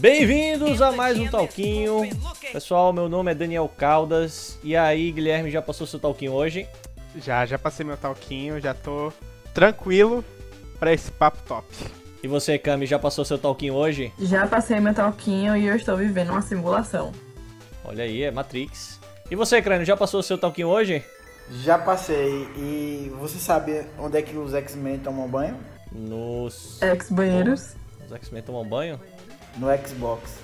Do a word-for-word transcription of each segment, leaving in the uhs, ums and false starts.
Bem-vindos a mais um Talquinho. Pessoal, meu nome é Daniel Caldas. E aí, Guilherme, já passou seu Talquinho hoje? Já, já passei meu Talquinho, já tô tranquilo pra esse papo top. E você, Kami, já passou seu Talquinho hoje? Já passei meu Talquinho e eu estou vivendo uma simulação. Olha aí, é Matrix. E você, Crânio, já passou seu Talquinho hoje? Já passei. E você sabe onde é que os X-Men tomam banho? Nos... X-banheiros. Os X-Men tomam banho? No Xbox.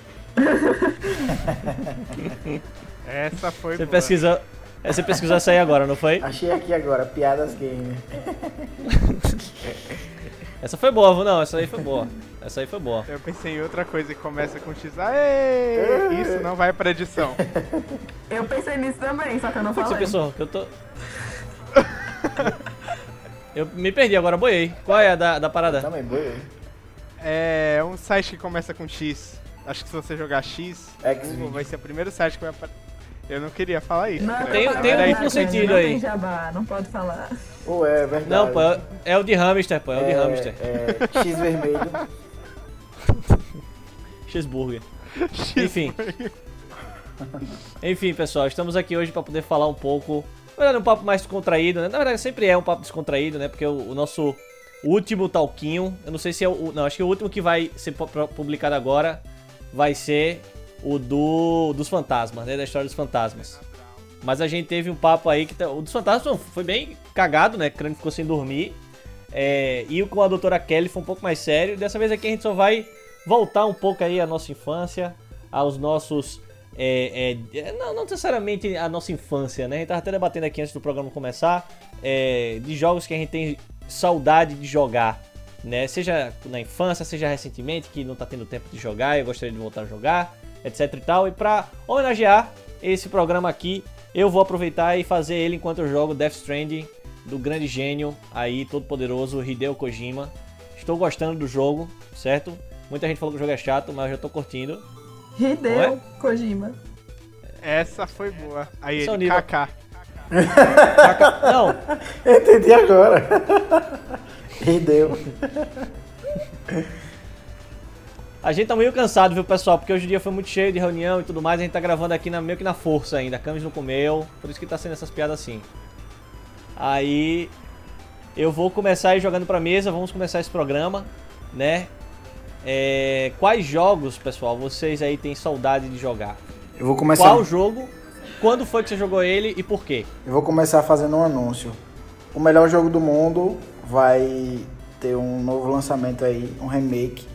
Essa foi você boa. Pesquisou... É, você pesquisou essa aí agora, não foi? Achei aqui agora, piadas gamer. Essa foi boa, não, essa aí foi boa. Essa aí foi boa. Eu pensei em outra coisa que começa com X. Aê! Isso não vai pra edição. Eu pensei nisso também, só que eu não falei. Você pensou? Eu tô... Eu me perdi agora, boiei. Qual é a da, da parada? Eu também boiei. É um site que começa com X. Acho que se você jogar X, Google vai ser o primeiro site que vai aparecer. Eu não queria falar isso. Não, tem um duplo sentido aí. Não tem jabá, não pode falar. Ou é verdade. Não, pô, é o de hamster, pô, é o de hamster. É, é X vermelho. X-burger. Enfim. Enfim, pessoal, estamos aqui hoje pra poder falar um pouco... Na verdade, um papo mais descontraído, né? Na verdade, sempre é um papo descontraído, né? Porque o, o nosso último talquinho... Eu não sei se é o... Não, acho que o último que vai ser publicado agora vai ser o do dos fantasmas, né? Da história dos fantasmas. Mas a gente teve um papo aí que... O dos fantasmas foi bem cagado, né? O Crânio ficou sem dormir. É, e com a doutora Kelly foi um pouco mais sério. Dessa vez aqui a gente só vai voltar um pouco aí à nossa infância, aos nossos... É, é, não, não necessariamente a nossa infância, né? A gente tava até debatendo aqui antes do programa começar, é, de jogos que a gente tem saudade de jogar, né? Seja na infância, seja recentemente, que não tá tendo tempo de jogar, eu gostaria de voltar a jogar, etc e tal. E pra homenagear esse programa aqui, eu vou aproveitar e fazer ele enquanto eu jogo Death Stranding, do grande gênio aí, todo poderoso, Hideo Kojima. Estou gostando do jogo, certo? Muita gente falou que o jogo é chato, mas eu já tô curtindo. Hideo Kojima. Essa foi boa. Aí ele, Kaká. Não. Eu entendi agora. Hideo. A gente tá meio cansado, viu, pessoal? Porque hoje o dia foi muito cheio de reunião e tudo mais. A gente tá gravando aqui na, meio que na força ainda. A Camis não comeu. Por isso que tá sendo essas piadas assim. Aí eu vou começar aí jogando pra mesa. Vamos começar esse programa, né? É, quais jogos, pessoal, vocês aí têm saudade de jogar? Eu vou começar... Qual jogo, quando foi que você jogou ele e por quê? Eu vou começar fazendo um anúncio. O melhor jogo do mundo vai ter um novo lançamento aí, um remake.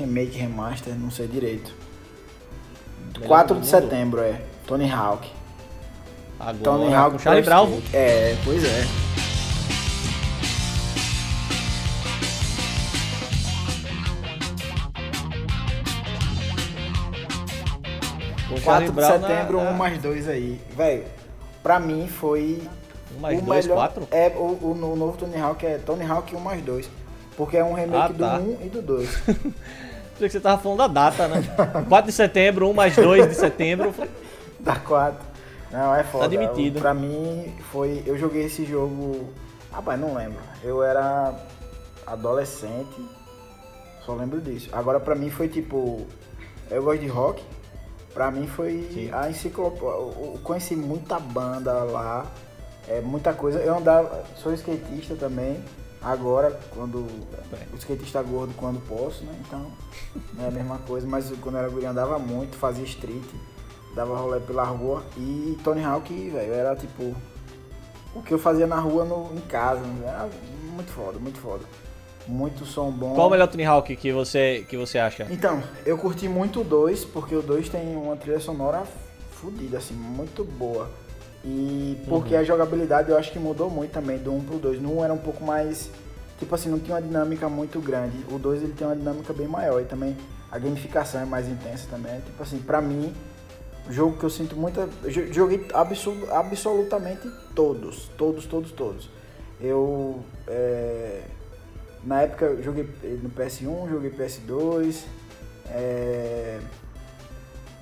Remake, remaster, não sei direito. Melhor quatro de setembro, é. Tony Hawk. Agora, Tony Hawk, Charlie Brown. É, pois é. quatro de setembro, na... um mais dois aí. Velho, pra mim foi... um mais dois, quatro? É, o, o, o novo Tony Hawk é Tony Hawk um mais dois. Porque é um remake ah, tá. do um e do dois. Pensei que você tava falando da data, né? quatro de setembro, um mais dois de setembro. Dá quatro. Não, é foda. Tá admitido. Eu, pra mim foi... Eu joguei esse jogo... Rapaz, não lembro. Eu era adolescente. Só lembro disso. Agora pra mim foi tipo... Eu gosto de rock. Pra mim foi Sim. a enciclopédia. Eu conheci muita banda lá, é, muita coisa. Eu andava, sou skatista também, agora, quando. É. O skatista gordo quando posso, né? Então, não é a mesma coisa, mas quando eu era guri andava muito, fazia street, dava rolê pela rua. E Tony Hawk, velho, era tipo. O que eu fazia na rua no, em casa, né? Era muito foda, muito foda. Muito som bom. Qual o melhor Tony Hawk que você, que você acha? Então, eu curti muito o dois, porque o dois tem uma trilha sonora fodida, assim, muito boa. E porque uhum. a jogabilidade eu acho que mudou muito também, do um pro dois. No um era um pouco mais, tipo assim, não tinha uma dinâmica muito grande. O dois ele tem uma dinâmica bem maior e também a gamificação é mais intensa também. Tipo assim, pra mim, o jogo que eu sinto muito... Eu joguei absurdo, absolutamente todos, todos, todos, todos. Eu... É... Na época eu joguei no P S um, joguei P S dois, é...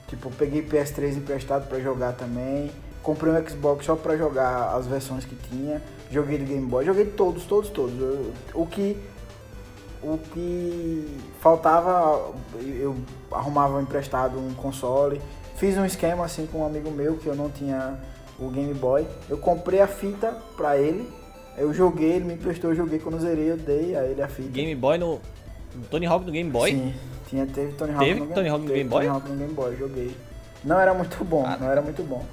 tipo, peguei P S três emprestado pra jogar também, comprei um Xbox só pra jogar as versões que tinha, joguei do Game Boy, joguei todos, todos, todos. Eu, o que o que faltava, eu arrumava emprestado um console, fiz um esquema assim com um amigo meu que eu não tinha o Game Boy, eu comprei a fita pra ele, eu joguei, ele me emprestou, eu joguei, quando eu zerei eu dei a ele a fita. Game Boy no... Tony Hawk no Game Boy? Sim, tinha, teve Tony Hawk teve no, Tony Hawk no teve Game Boy? Tony Hawk no Game Boy, joguei. Não era muito bom, ah, não era muito bom.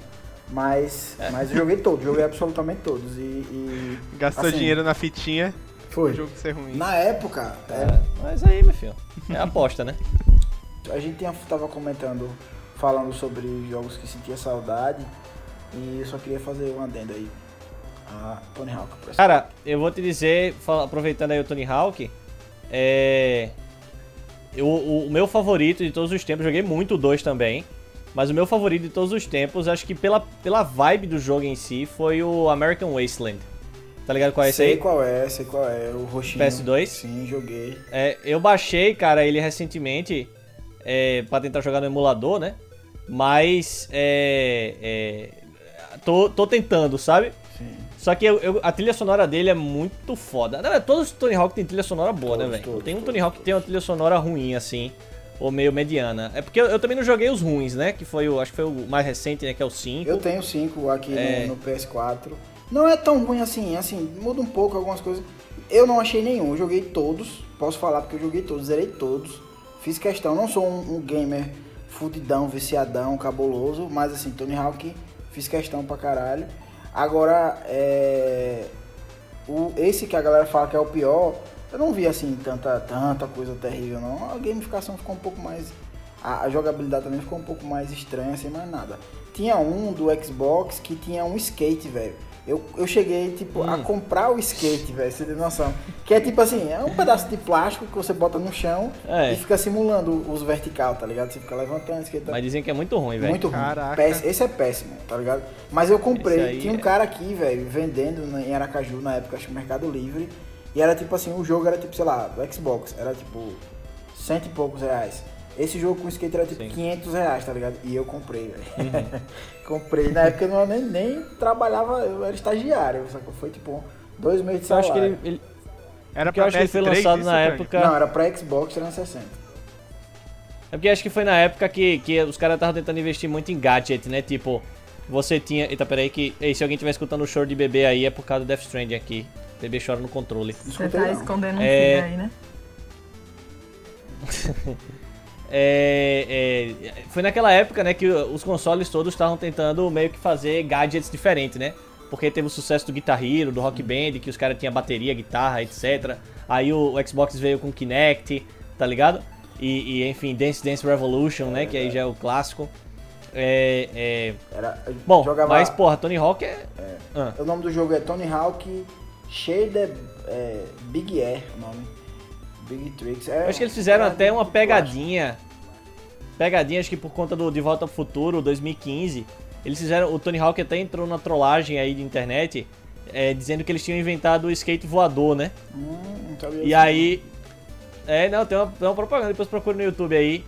Mas, é. mas eu joguei todos, joguei absolutamente todos. E, e gastou assim, dinheiro na fitinha. Foi. O jogo ser ruim. Na época. É, mas aí, meu filho. É a aposta, né? A gente tinha, tava comentando, falando sobre jogos que sentia saudade. E eu só queria fazer um adendo aí. Ah, Tony Hawk, por exemplo. Cara, eu vou te dizer, aproveitando aí o Tony Hawk, é. Eu, o, o meu favorito de todos os tempos, joguei muito o dois também. Mas o meu favorito de todos os tempos, acho que pela, pela vibe do jogo em si, foi o American Wasteland. Tá ligado qual é esse aí? Sei qual é, sei qual é, o roxinho. P S dois? Sim, joguei. É, eu baixei, cara, ele recentemente, é, pra tentar jogar no emulador, né? Mas, é... é tô, tô tentando, sabe? Sim. Só que eu, eu, a trilha sonora dele é muito foda. Não, todos os Tony Hawk tem trilha sonora boa, todos, né, velho? Tem um todos, Tony Hawk que tem uma trilha sonora ruim, assim. Ou meio mediana. É porque eu, eu também não joguei os ruins, né? Que foi o, acho que foi o mais recente, né? Que é o cinco. Eu tenho o cinco aqui é... no, no P S quatro. Não é tão ruim assim, assim, muda um pouco algumas coisas. Eu não achei nenhum, eu joguei todos. Posso falar porque eu joguei todos, zerei todos. Fiz questão, não sou um, um gamer fudidão, viciadão, cabuloso. Mas assim, Tony Hawk, fiz questão pra caralho. Agora, é... O, esse que a galera fala que é o pior... Eu não vi, assim, tanta, tanta coisa terrível, não. A gamificação ficou um pouco mais... A, a jogabilidade também ficou um pouco mais estranha, sem mais nada. Tinha um do Xbox que tinha um skate, velho. Eu, eu cheguei, tipo, hum. a comprar o skate, velho, você tem noção. Que é tipo assim, é um pedaço de plástico que você bota no chão é. e fica simulando os vertical, tá ligado? Você fica levantando o skate. Tá... Mas dizem que é muito ruim, velho. Muito ruim. Caraca. Esse é péssimo, tá ligado? Mas eu comprei. Tinha um é... cara aqui, velho, vendendo em Aracaju, na época, acho que Mercado Livre. E era tipo assim, o jogo era tipo, sei lá, do Xbox, era tipo cento e poucos reais. Esse jogo com skate era tipo Sim. quinhentos reais, tá ligado? E eu comprei, velho. Uhum. comprei, na época eu não, nem, nem trabalhava, eu era estagiário, só que foi tipo dois meses de salário. Eu acho que ele, ele... Era pra eu acho que ele foi lançado isso, na época... Não, era pra Xbox trezentos e sessenta. É porque acho que foi na época que, que os caras estavam tentando investir muito em gadget, né? Tipo, você tinha... Eita, peraí que... Ei, se alguém estiver escutando o choro de bebê aí, é por causa do Death Stranding aqui. Bebê chora no controle. Você tá escondendo um é... filho aí, né? é, é... Foi naquela época, né, que os consoles todos estavam tentando meio que fazer gadgets diferentes, né? Porque teve o sucesso do Guitar Hero, do Rock Band, que os caras tinham bateria, guitarra, etcétera. Aí o, o Xbox veio com Kinect, tá ligado? E, e enfim, Dance Dance Revolution, é, né? É, que aí já é o clássico. É... é... Era, Bom, jogava... mas porra, Tony Hawk é... é. Ah. O nome do jogo é Tony Hawk... Shader é, Big Air, o nome. Big Tricks. É, eu acho que eles fizeram até uma pegadinha. Pegadinha, acho que por conta do De Volta ao Futuro dois mil e quinze. Eles fizeram. O Tony Hawk até entrou na trollagem aí de internet, é, dizendo que eles tinham inventado o skate voador, né? Hum, e aí. É, não, tem uma, tem uma propaganda, depois procura no YouTube aí.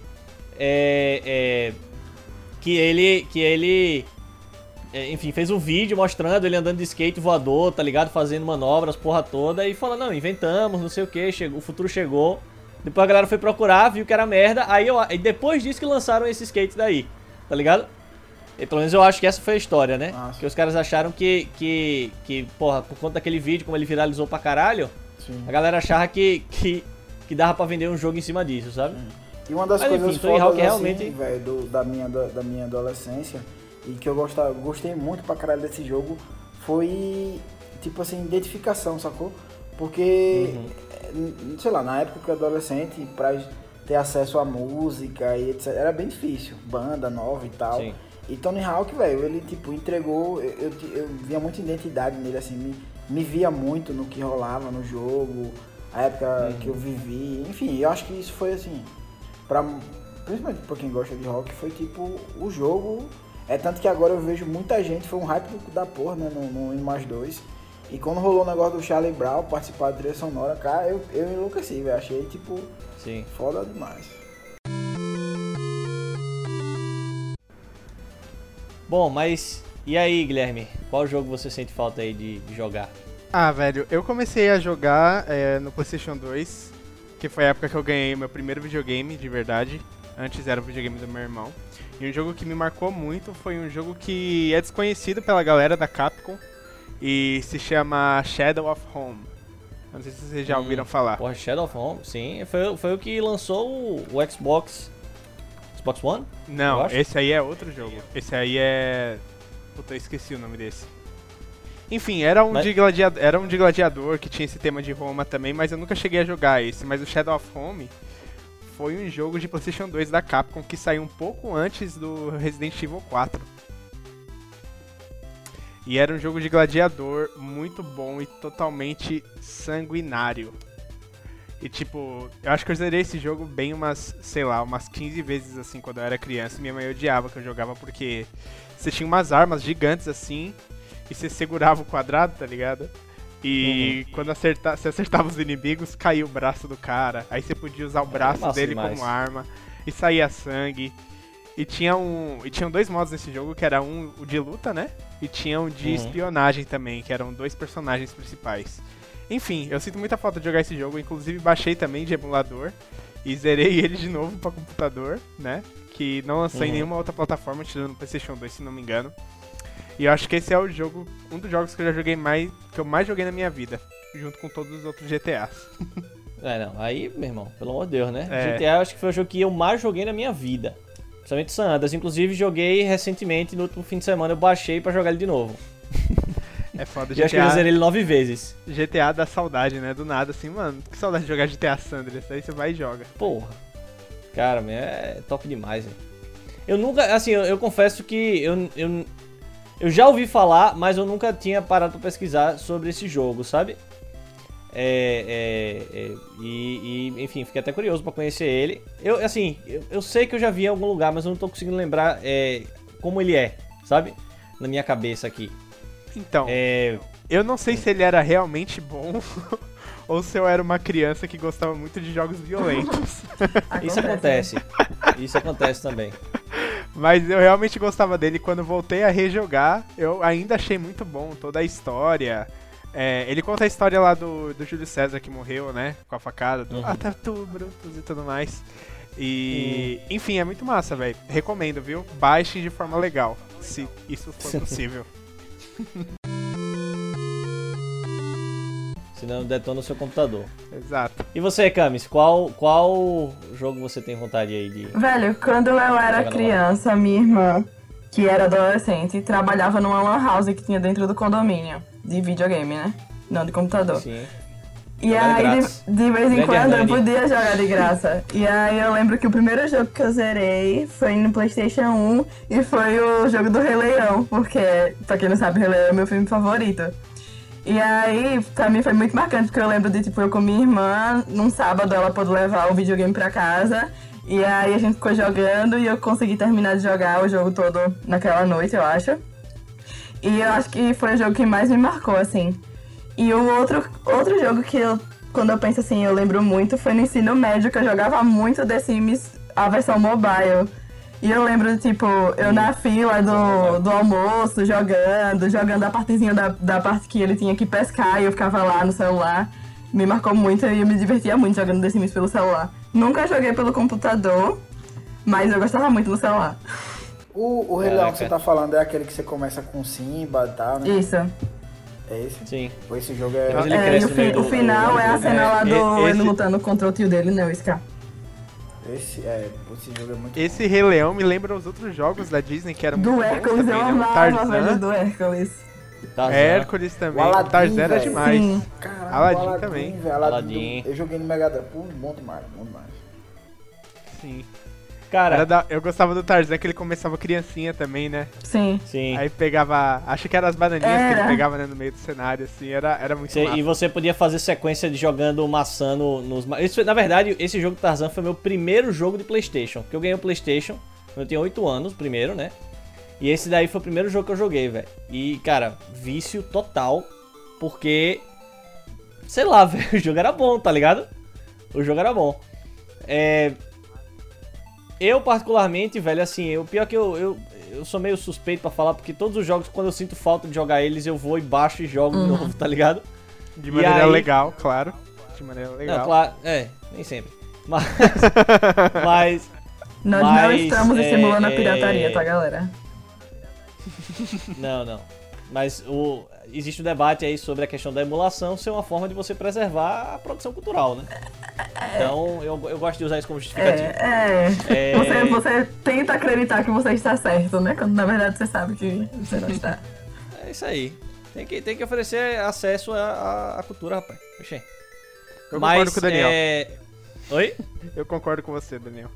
É, é, que ele. Que ele. Enfim, fez um vídeo mostrando ele andando de skate voador, tá ligado? Fazendo manobras, porra toda. E falou, não, inventamos, não sei o que, chegou, o futuro chegou. Depois a galera foi procurar, viu que era merda. Aí eu, depois disso que lançaram esse skate daí, tá ligado? E, pelo menos eu acho que essa foi a história, né? Nossa. Que os caras acharam que, que, que, porra, por conta daquele vídeo, como ele viralizou pra caralho, Sim. a galera achava que, que, que dava pra vender um jogo em cima disso, sabe? Sim. E uma das Mas, coisas enfim, fodas Hawk, assim, realmente... véio, do, da, minha, da, da minha adolescência... E que eu gostava, gostei muito pra caralho desse jogo foi, tipo assim, identificação, sacou? Porque, uhum. sei lá, na época que eu era adolescente, pra ter acesso à música e etcétera, era bem difícil, banda nova e tal. Sim. E Tony Hawk, velho, ele, tipo, entregou, eu, eu, eu via muita identidade nele, assim, me, me via muito no que rolava no jogo, a época uhum. que eu vivi, enfim, eu acho que isso foi, assim, pra, principalmente pra quem gosta de rock, foi, tipo, o jogo... É tanto que agora eu vejo muita gente, foi um hype da porra, né, no um mais dois. E quando rolou o negócio do Charlie Brown participar da trilha sonora, cara, eu, eu enlouqueci, velho. Achei, tipo, Sim. foda demais. Bom, mas e aí, Guilherme? Qual jogo você sente falta aí de, de jogar? Ah, velho, eu comecei a jogar é, no PlayStation dois, que foi a época que eu ganhei meu primeiro videogame, de verdade. Antes era o videogame do meu irmão. E um jogo que me marcou muito foi um jogo que é desconhecido pela galera da Capcom e se chama Shadow of Rome. Não sei se vocês já ouviram hum, falar. Porra, Shadow of Rome? Sim, foi, foi o que lançou o, o Xbox... Xbox One? Não, esse aí é outro jogo. Esse aí é... Puta, eu esqueci o nome desse. Enfim, era um, mas... de gladiador, era um de gladiador que tinha esse tema de Roma também, mas eu nunca cheguei a jogar esse. Mas o Shadow of Rome foi um jogo de PlayStation dois da Capcom que saiu um pouco antes do Resident Evil quatro. E era um jogo de gladiador muito bom e totalmente sanguinário. E tipo, eu acho que eu zerei esse jogo bem umas, sei lá, umas quinze vezes assim quando eu era criança. Minha mãe odiava que eu jogava porque você tinha umas armas gigantes assim e você segurava o quadrado, tá ligado? E uhum. quando acerta, você acertava os inimigos, caía o braço do cara. Aí você podia usar o braço é dele demais. como arma e saía sangue. E tinha um, e tinham dois modos nesse jogo, que era um o de luta, né? E tinha um de uhum. espionagem também, que eram dois personagens principais. Enfim, eu sinto muita falta de jogar esse jogo, inclusive baixei também de emulador e zerei ele de novo pra computador, né? Que não lançou uhum. em nenhuma outra plataforma, tirando o PlayStation dois, se não me engano. E eu acho que esse é o jogo, um dos jogos que eu já joguei mais, que eu mais joguei na minha vida, junto com todos os outros G T As. É, não, aí, meu irmão, pelo amor de Deus, né? É. G T A eu acho que foi o jogo que eu mais joguei na minha vida, principalmente San Andreas. Inclusive joguei recentemente, no último fim de semana eu baixei pra jogar ele de novo. É foda, G T A. Eu acho que eu zerei ele nove vezes. G T A dá saudade, né? Do nada, assim, mano, que saudade de jogar G T A San Andreas. Aí você vai e joga. Porra. Cara, é top demais, velho. Eu nunca, assim, eu, eu confesso que eu, eu, eu já ouvi falar, mas eu nunca tinha parado pra pesquisar sobre esse jogo, sabe? É, é, é, e, e, enfim, fiquei até curioso pra conhecer ele. Eu, assim, eu, eu sei que eu já vi em algum lugar, mas eu não tô conseguindo lembrar é, como ele é, sabe? Na minha cabeça aqui. Então, é... eu não sei se ele era realmente bom ou se eu era uma criança que gostava muito de jogos violentos. Isso acontece. Isso acontece também. Mas eu realmente gostava dele. Quando voltei a rejogar, eu ainda achei muito bom toda a história. É, ele conta a história lá do, do Júlio César que morreu, né? Com a facada do uhum. Ah, tá tudo, Brutus e tudo mais. E, uhum. enfim, é muito massa, velho. Recomendo, viu? Baixem de forma legal, se isso for possível. Senão detona o seu computador. Exato. E você, Camis, qual, qual jogo você tem vontade aí de... Velho, quando eu era criança, minha irmã, que era adolescente, trabalhava numa lan house que tinha dentro do condomínio. De videogame, né? Não, de computador. Sim. E jogar aí, de, de vez em quando, Hernani. eu podia jogar de graça. E aí eu lembro que o primeiro jogo que eu zerei foi no PlayStation um e foi o jogo do Rei Leão, porque, pra quem não sabe, o Rei Leão é meu filme favorito. E aí, pra mim foi muito marcante, porque eu lembro de, tipo, eu com minha irmã, num sábado ela pôde levar o videogame pra casa, e aí a gente ficou jogando e eu consegui terminar de jogar o jogo todo naquela noite, eu acho. E eu acho que foi o jogo que mais me marcou, assim. E o outro, outro jogo que eu, quando eu penso assim, eu lembro muito, foi no ensino médio, que eu jogava muito The Sims, a versão mobile. E eu lembro, tipo, eu na fila do, do almoço, jogando, jogando a partezinha da, da parte que ele tinha que pescar, e eu ficava lá no celular. Me marcou muito e eu me divertia muito jogando The Sims pelo celular. Nunca joguei pelo computador, mas eu gostava muito do celular. O, o Rei Leão que você tá falando é aquele que você começa com Simba e tal, né? Isso. É esse? Sim. Pô, esse jogo é... é o, fi, o final é a cena lá do ele lutando contra o tio dele, né, o Scar. Esse, é, esse jogo é muito Esse bom. Rei Leão me lembra os outros jogos da Disney, que era muito bons também, né? Do Hercules, eu amava do Hercules. Tarzan. Hércules também. O Aladdin, Tarzan era demais. Sim. Caramba, Aladdin, Aladdin também. Véio, Aladdin. Aladdin. Do, eu joguei no Mega Drive. Pô, bom demais, bom demais. Sim. Cara, da, eu gostava do Tarzan, que ele começava criancinha também, né? Sim. Sim. Aí pegava, acho que eram as bananinhas era. que ele pegava, né, no meio do cenário, assim, era, era muito massa. E você podia fazer sequência de jogando maçã no, nos... Isso, na verdade, esse jogo do Tarzan foi meu primeiro jogo de PlayStation, porque eu ganhei o PlayStation, eu tinha oito anos, primeiro, né? E esse daí foi o primeiro jogo que eu joguei, velho. E, cara, vício total, porque, sei lá, velho, o jogo era bom, tá ligado? O jogo era bom. É... Eu, particularmente, velho, assim, o pior que eu, eu, eu sou meio suspeito pra falar, porque todos os jogos, quando eu sinto falta de jogar eles, eu vou e baixo e jogo de novo, tá ligado? De maneira aí, legal, claro. de maneira legal. Não, claro, é, nem sempre. Mas. mas Nós mas, não estamos é, estimulando é, a pirataria, tá, galera? Não, não. Mas o, existe um debate aí sobre a questão da emulação ser uma forma de você preservar a produção cultural, né? Então, eu, eu gosto de usar isso como justificativo. É, é. é... Você, você tenta acreditar que você está certo, né? Quando na verdade você sabe que você não está. É isso aí. Tem que, tem que oferecer acesso à, à cultura, rapaz. Oxê. Eu Mas, concordo com o Daniel. É... Oi? Eu concordo com você, Daniel.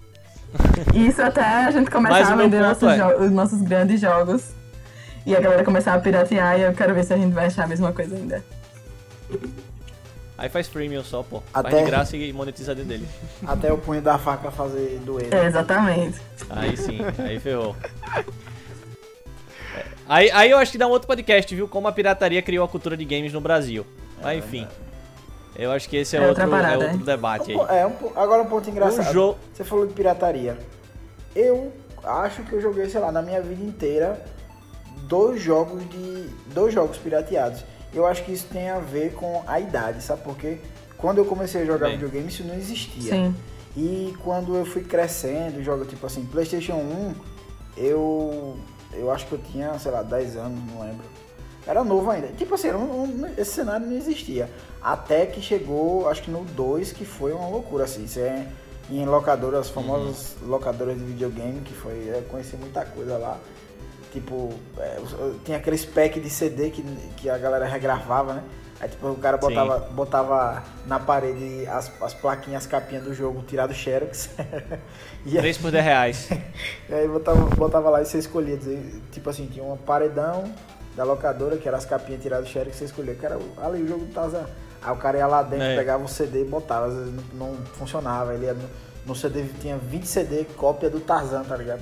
Isso até a gente começar a vender nossos, é. os nossos grandes jogos. E a galera começar a piratear e eu quero ver se a gente vai achar a mesma coisa ainda. Aí faz freemium só, pô. Até... Faz de graça e monetiza dentro dele. Até o punho da faca fazer doer. É, exatamente. Aí sim, aí ferrou. Aí, aí eu acho que dá um outro podcast, viu? Como a pirataria criou a cultura de games no Brasil. Mas enfim. Eu acho que esse é, é, outro, parada, é outro debate um, aí. É, um, agora um ponto engraçado. Um jo... Você falou de pirataria. Eu acho que eu joguei, sei lá, na minha vida inteira... Dois jogos, de, dois jogos pirateados. Eu acho que isso tem a ver com a idade, sabe? Porque quando eu comecei a jogar Bem. videogame, isso não existia. Sim. E quando eu fui crescendo, jogo tipo assim, PlayStation um, eu eu acho que eu tinha, sei lá, dez anos, não lembro. Era novo ainda. Tipo assim, um, um, esse cenário não existia. Até que chegou, acho que no dois, que foi uma loucura, assim. Você ia em locadoras, as famosas uhum. locadoras de videogame, que foi... Eu conheci muita coisa lá. Tipo, é, tinha aqueles pack de C D que, que a galera regravava, né? Aí tipo, o cara botava, botava na parede as, as plaquinhas, as capinhas do jogo, tirado xerox. três por dez reais. E aí botava, botava lá e você escolhia. Tipo assim, tinha um paredão da locadora, que era as capinhas tiradas do xerox, você escolhia. Cara, ali o jogo do Tarzan. Aí o cara ia lá dentro, é. pegava um C D e botava. Às vezes não, não funcionava, ele ia... No C D tinha vinte C D, cópia do Tarzan, tá ligado?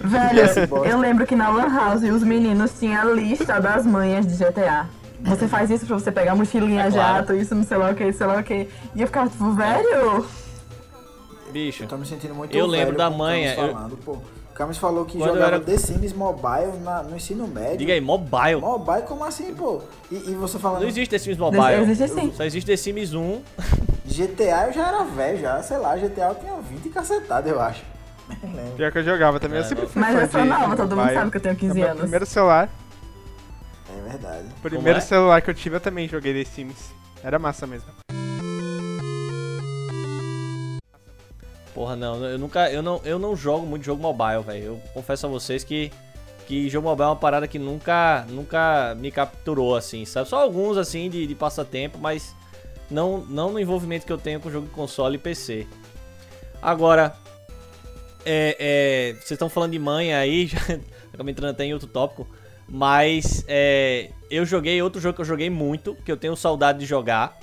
Velho, eu lembro que na Lan House os meninos tinham a lista das manhas de G T A. Você faz isso pra você pegar mochilinha é claro. jato, isso não sei lá o que, sei lá o que. E eu ficava tipo, velho! Bicho, eu tô me sentindo muito eu velho lembro da manha. Falando, eu... O Camis falou que Quando jogava era... The Sims Mobile na, no ensino médio. Diga aí, Mobile? Mobile, como assim, pô? E, e você falando... Não existe The Sims Mobile. Não existe sim. Só existe The Sims um. G T A eu já era velho, já, sei lá, G T A eu tinha vinte cacetadas, eu acho. Pior que eu jogava também, é, eu sempre fui Mas eu sou nova, todo mundo sabe que eu tenho quinze anos. Primeiro celular. É verdade. O primeiro é? celular que eu tive eu também joguei The Sims. Era massa mesmo. Porra, não, eu nunca, eu não, eu não jogo muito jogo mobile, velho. Eu confesso a vocês que, que jogo mobile é uma parada que nunca, nunca me capturou, assim, sabe? Só alguns, assim, de, de passatempo, mas... Não, não no envolvimento que eu tenho com o jogo de console e P C. Agora, é, é, vocês estão falando de manha aí, já acabei entrando até em outro tópico, mas é, eu joguei outro jogo que eu joguei muito, que eu tenho saudade de jogar,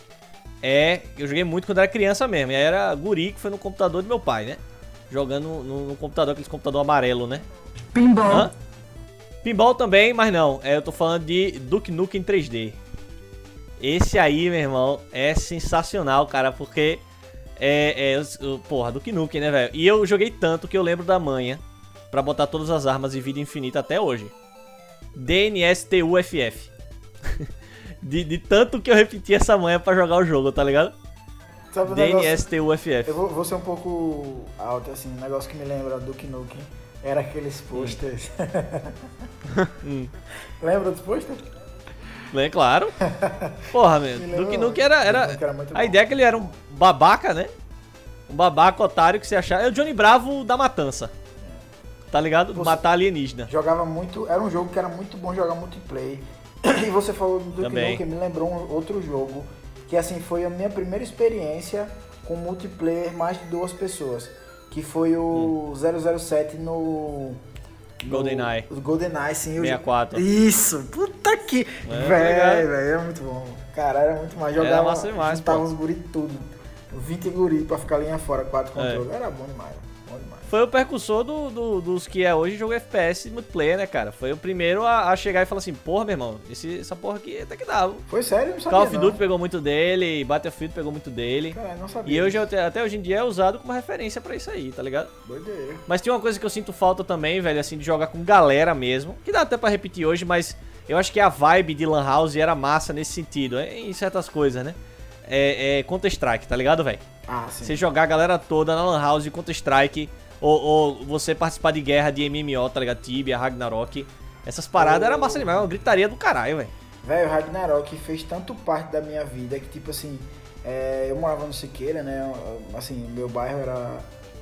é, eu joguei muito quando era criança mesmo, e aí era guri, que foi no computador de meu pai, né? Jogando no, no computador, aquele computador amarelo, né? Pinball. Hã? Pinball também, mas não, é, eu tô falando de Duke Nukem três D. Esse aí, meu irmão, é sensacional, cara, porque é, é porra, Duke Nukem, né, velho? E eu joguei tanto que eu lembro da manha pra botar todas as armas e vida infinita até hoje. D N S T U F F. de, de tanto que eu repeti essa manha pra jogar o jogo, tá ligado? D N S T U F F. Eu vou, vou ser um pouco alto, assim, um negócio que me lembra do Duke Nukem era aqueles posters. hum. Lembra dos posters? É claro. Porra, mesmo. Duke Nukem era... era, era muito a ideia é que ele era um babaca, né? Um babaca otário que você achava... É o Johnny Bravo da matança. Tá ligado? Você matar alienígena. Jogava muito... Era um jogo que era muito bom jogar multiplayer. E você falou do Duke Nukem, me lembrou um outro jogo. Que assim, foi a minha primeira experiência com multiplayer mais de duas pessoas. Que foi o hum. zero zero sete no... GoldenEye. O GoldenEye, sim. sessenta e quatro. Eu... Isso, puta que... Velho, velho, era muito bom. Cara, era muito mais. Jogava, era massa demais, juntava pô. uns guri tudo. vinte guris pra ficar linha fora, quatro controles. É. Era bom demais, bom demais. Foi o percussor do, do, dos que é hoje jogo F P S multiplayer, né, cara? Foi o primeiro a, a chegar e falar assim, porra, meu irmão, esse, essa porra aqui até que dava. Foi sério, não sabia. Call of Duty pegou muito dele, Battlefield pegou muito dele. Cara, não sabia. E hoje, até hoje em dia é usado como referência pra isso aí, tá ligado? Doideira. Mas tem uma coisa que eu sinto falta também, velho, assim, de jogar com galera mesmo. Que dá até pra repetir hoje, mas eu acho que a vibe de Lan House era massa nesse sentido, em certas coisas, né? é, é Counter Strike, tá ligado, velho? Ah, sim. Você jogar a galera toda na Lan House de Counter Strike, ou, ou você participar de guerra de M M O, tá ligado? Tibia, Ragnarok. Essas paradas oh. era massa demais, uma gritaria do caralho, velho. Velho, o Ragnarok fez tanto parte da minha vida que, tipo assim, é, eu morava no Siqueira, né? Assim, meu bairro era...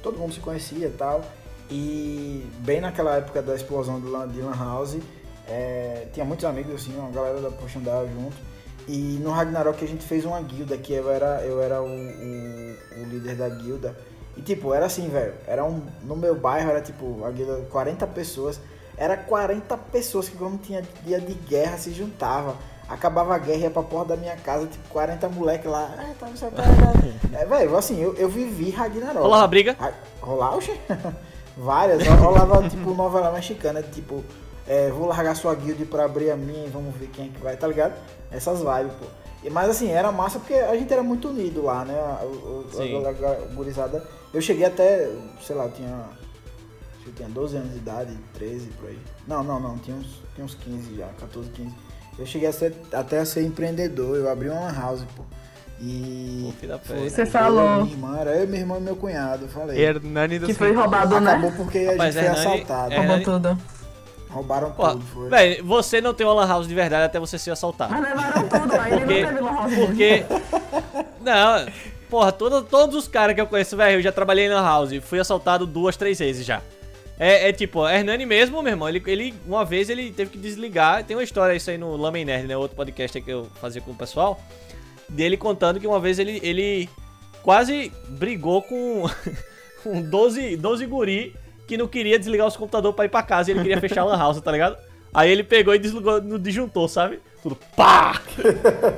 todo mundo se conhecia e tal. E bem naquela época da explosão do Lan, de Lan House, é, tinha muitos amigos, assim, uma galera da Poxa andava junto. E no Ragnarok a gente fez uma guilda, que eu era, eu era o, o, o líder da guilda. E, tipo, era assim, velho, era um... no meu bairro era, tipo, a guilda de quarenta pessoas. Era quarenta pessoas que, quando tinha dia de guerra, se juntavam. Acabava a guerra, ia pra porta da minha casa, tipo, quarenta moleques lá. Ah, tá, você tá, tá. É, velho, assim, eu, eu vivi Ragnarok. Rolava briga? Ra... Rolava, oxe? Várias. Rolava, tipo, novela mexicana, tipo, é, vou largar sua guilda pra abrir a minha e vamos ver quem é que vai, tá ligado? Essas vibes, pô. E, mas, assim, era massa porque a gente era muito unido lá, né? A, a, a, a gurizada. Eu cheguei até, sei lá, eu tinha... eu tinha doze anos de idade, treze, por aí. Não, não, não, tinha uns, tinha uns quinze já, quatorze, quinze. Eu cheguei a ser, até a ser empreendedor, eu abri uma house, pô. E... pô, da foi, você falou. Minha irmã, era eu, minha irmã e meu cunhado, eu falei. Hernani do que foi roubado, acabou, né? Acabou porque a Rapaz, gente foi Hernani, assaltado. Hernani... Roubou tudo. Roubaram Porra, tudo, foi. Véi, você não tem uma lan house de verdade até você ser assaltado. Mas levaram tudo, aí porque, ele não teve lan house. Porque... não... porra, todo, todos os caras que eu conheço, velho, eu já trabalhei em lan house. Fui assaltado duas, três vezes já. É, é tipo, Hernani mesmo, meu irmão, ele, ele, uma vez ele teve que desligar, tem uma história isso aí no Lamen Nerd, né, outro podcast que eu fazia com o pessoal, dele contando que uma vez ele, ele quase brigou com, com doze, doze guri que não queria desligar os computadores pra ir pra casa e ele queria fechar a lan house, tá ligado? Aí ele pegou e desligou no disjuntor, sabe? Tudo pá!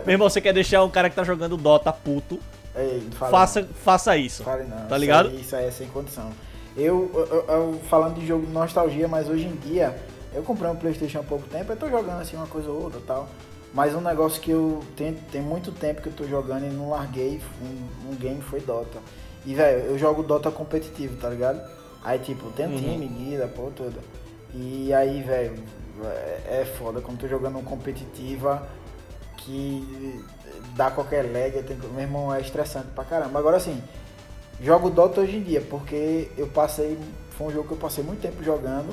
Meu irmão, você quer deixar um cara que tá jogando Dota puto, Ei, fala, faça, faça isso, fala, não, tá ligado? Isso aí, isso aí é sem condição. Eu, eu, eu, falando de jogo de nostalgia, mas hoje em dia, eu comprei um PlayStation há pouco tempo, eu tô jogando assim uma coisa ou outra e tal, mas um negócio que eu, tem, tem muito tempo que eu tô jogando e não larguei, um, um game foi Dota. E, velho, eu jogo Dota competitivo, tá ligado? Aí, tipo, tem um time, guia, pô, toda. E aí, velho, é, é foda, quando eu tô jogando um competitiva que dá qualquer lag, tem, meu irmão, é estressante pra caramba. Agora, assim... jogo Dota hoje em dia, porque eu passei, foi um jogo que eu passei muito tempo jogando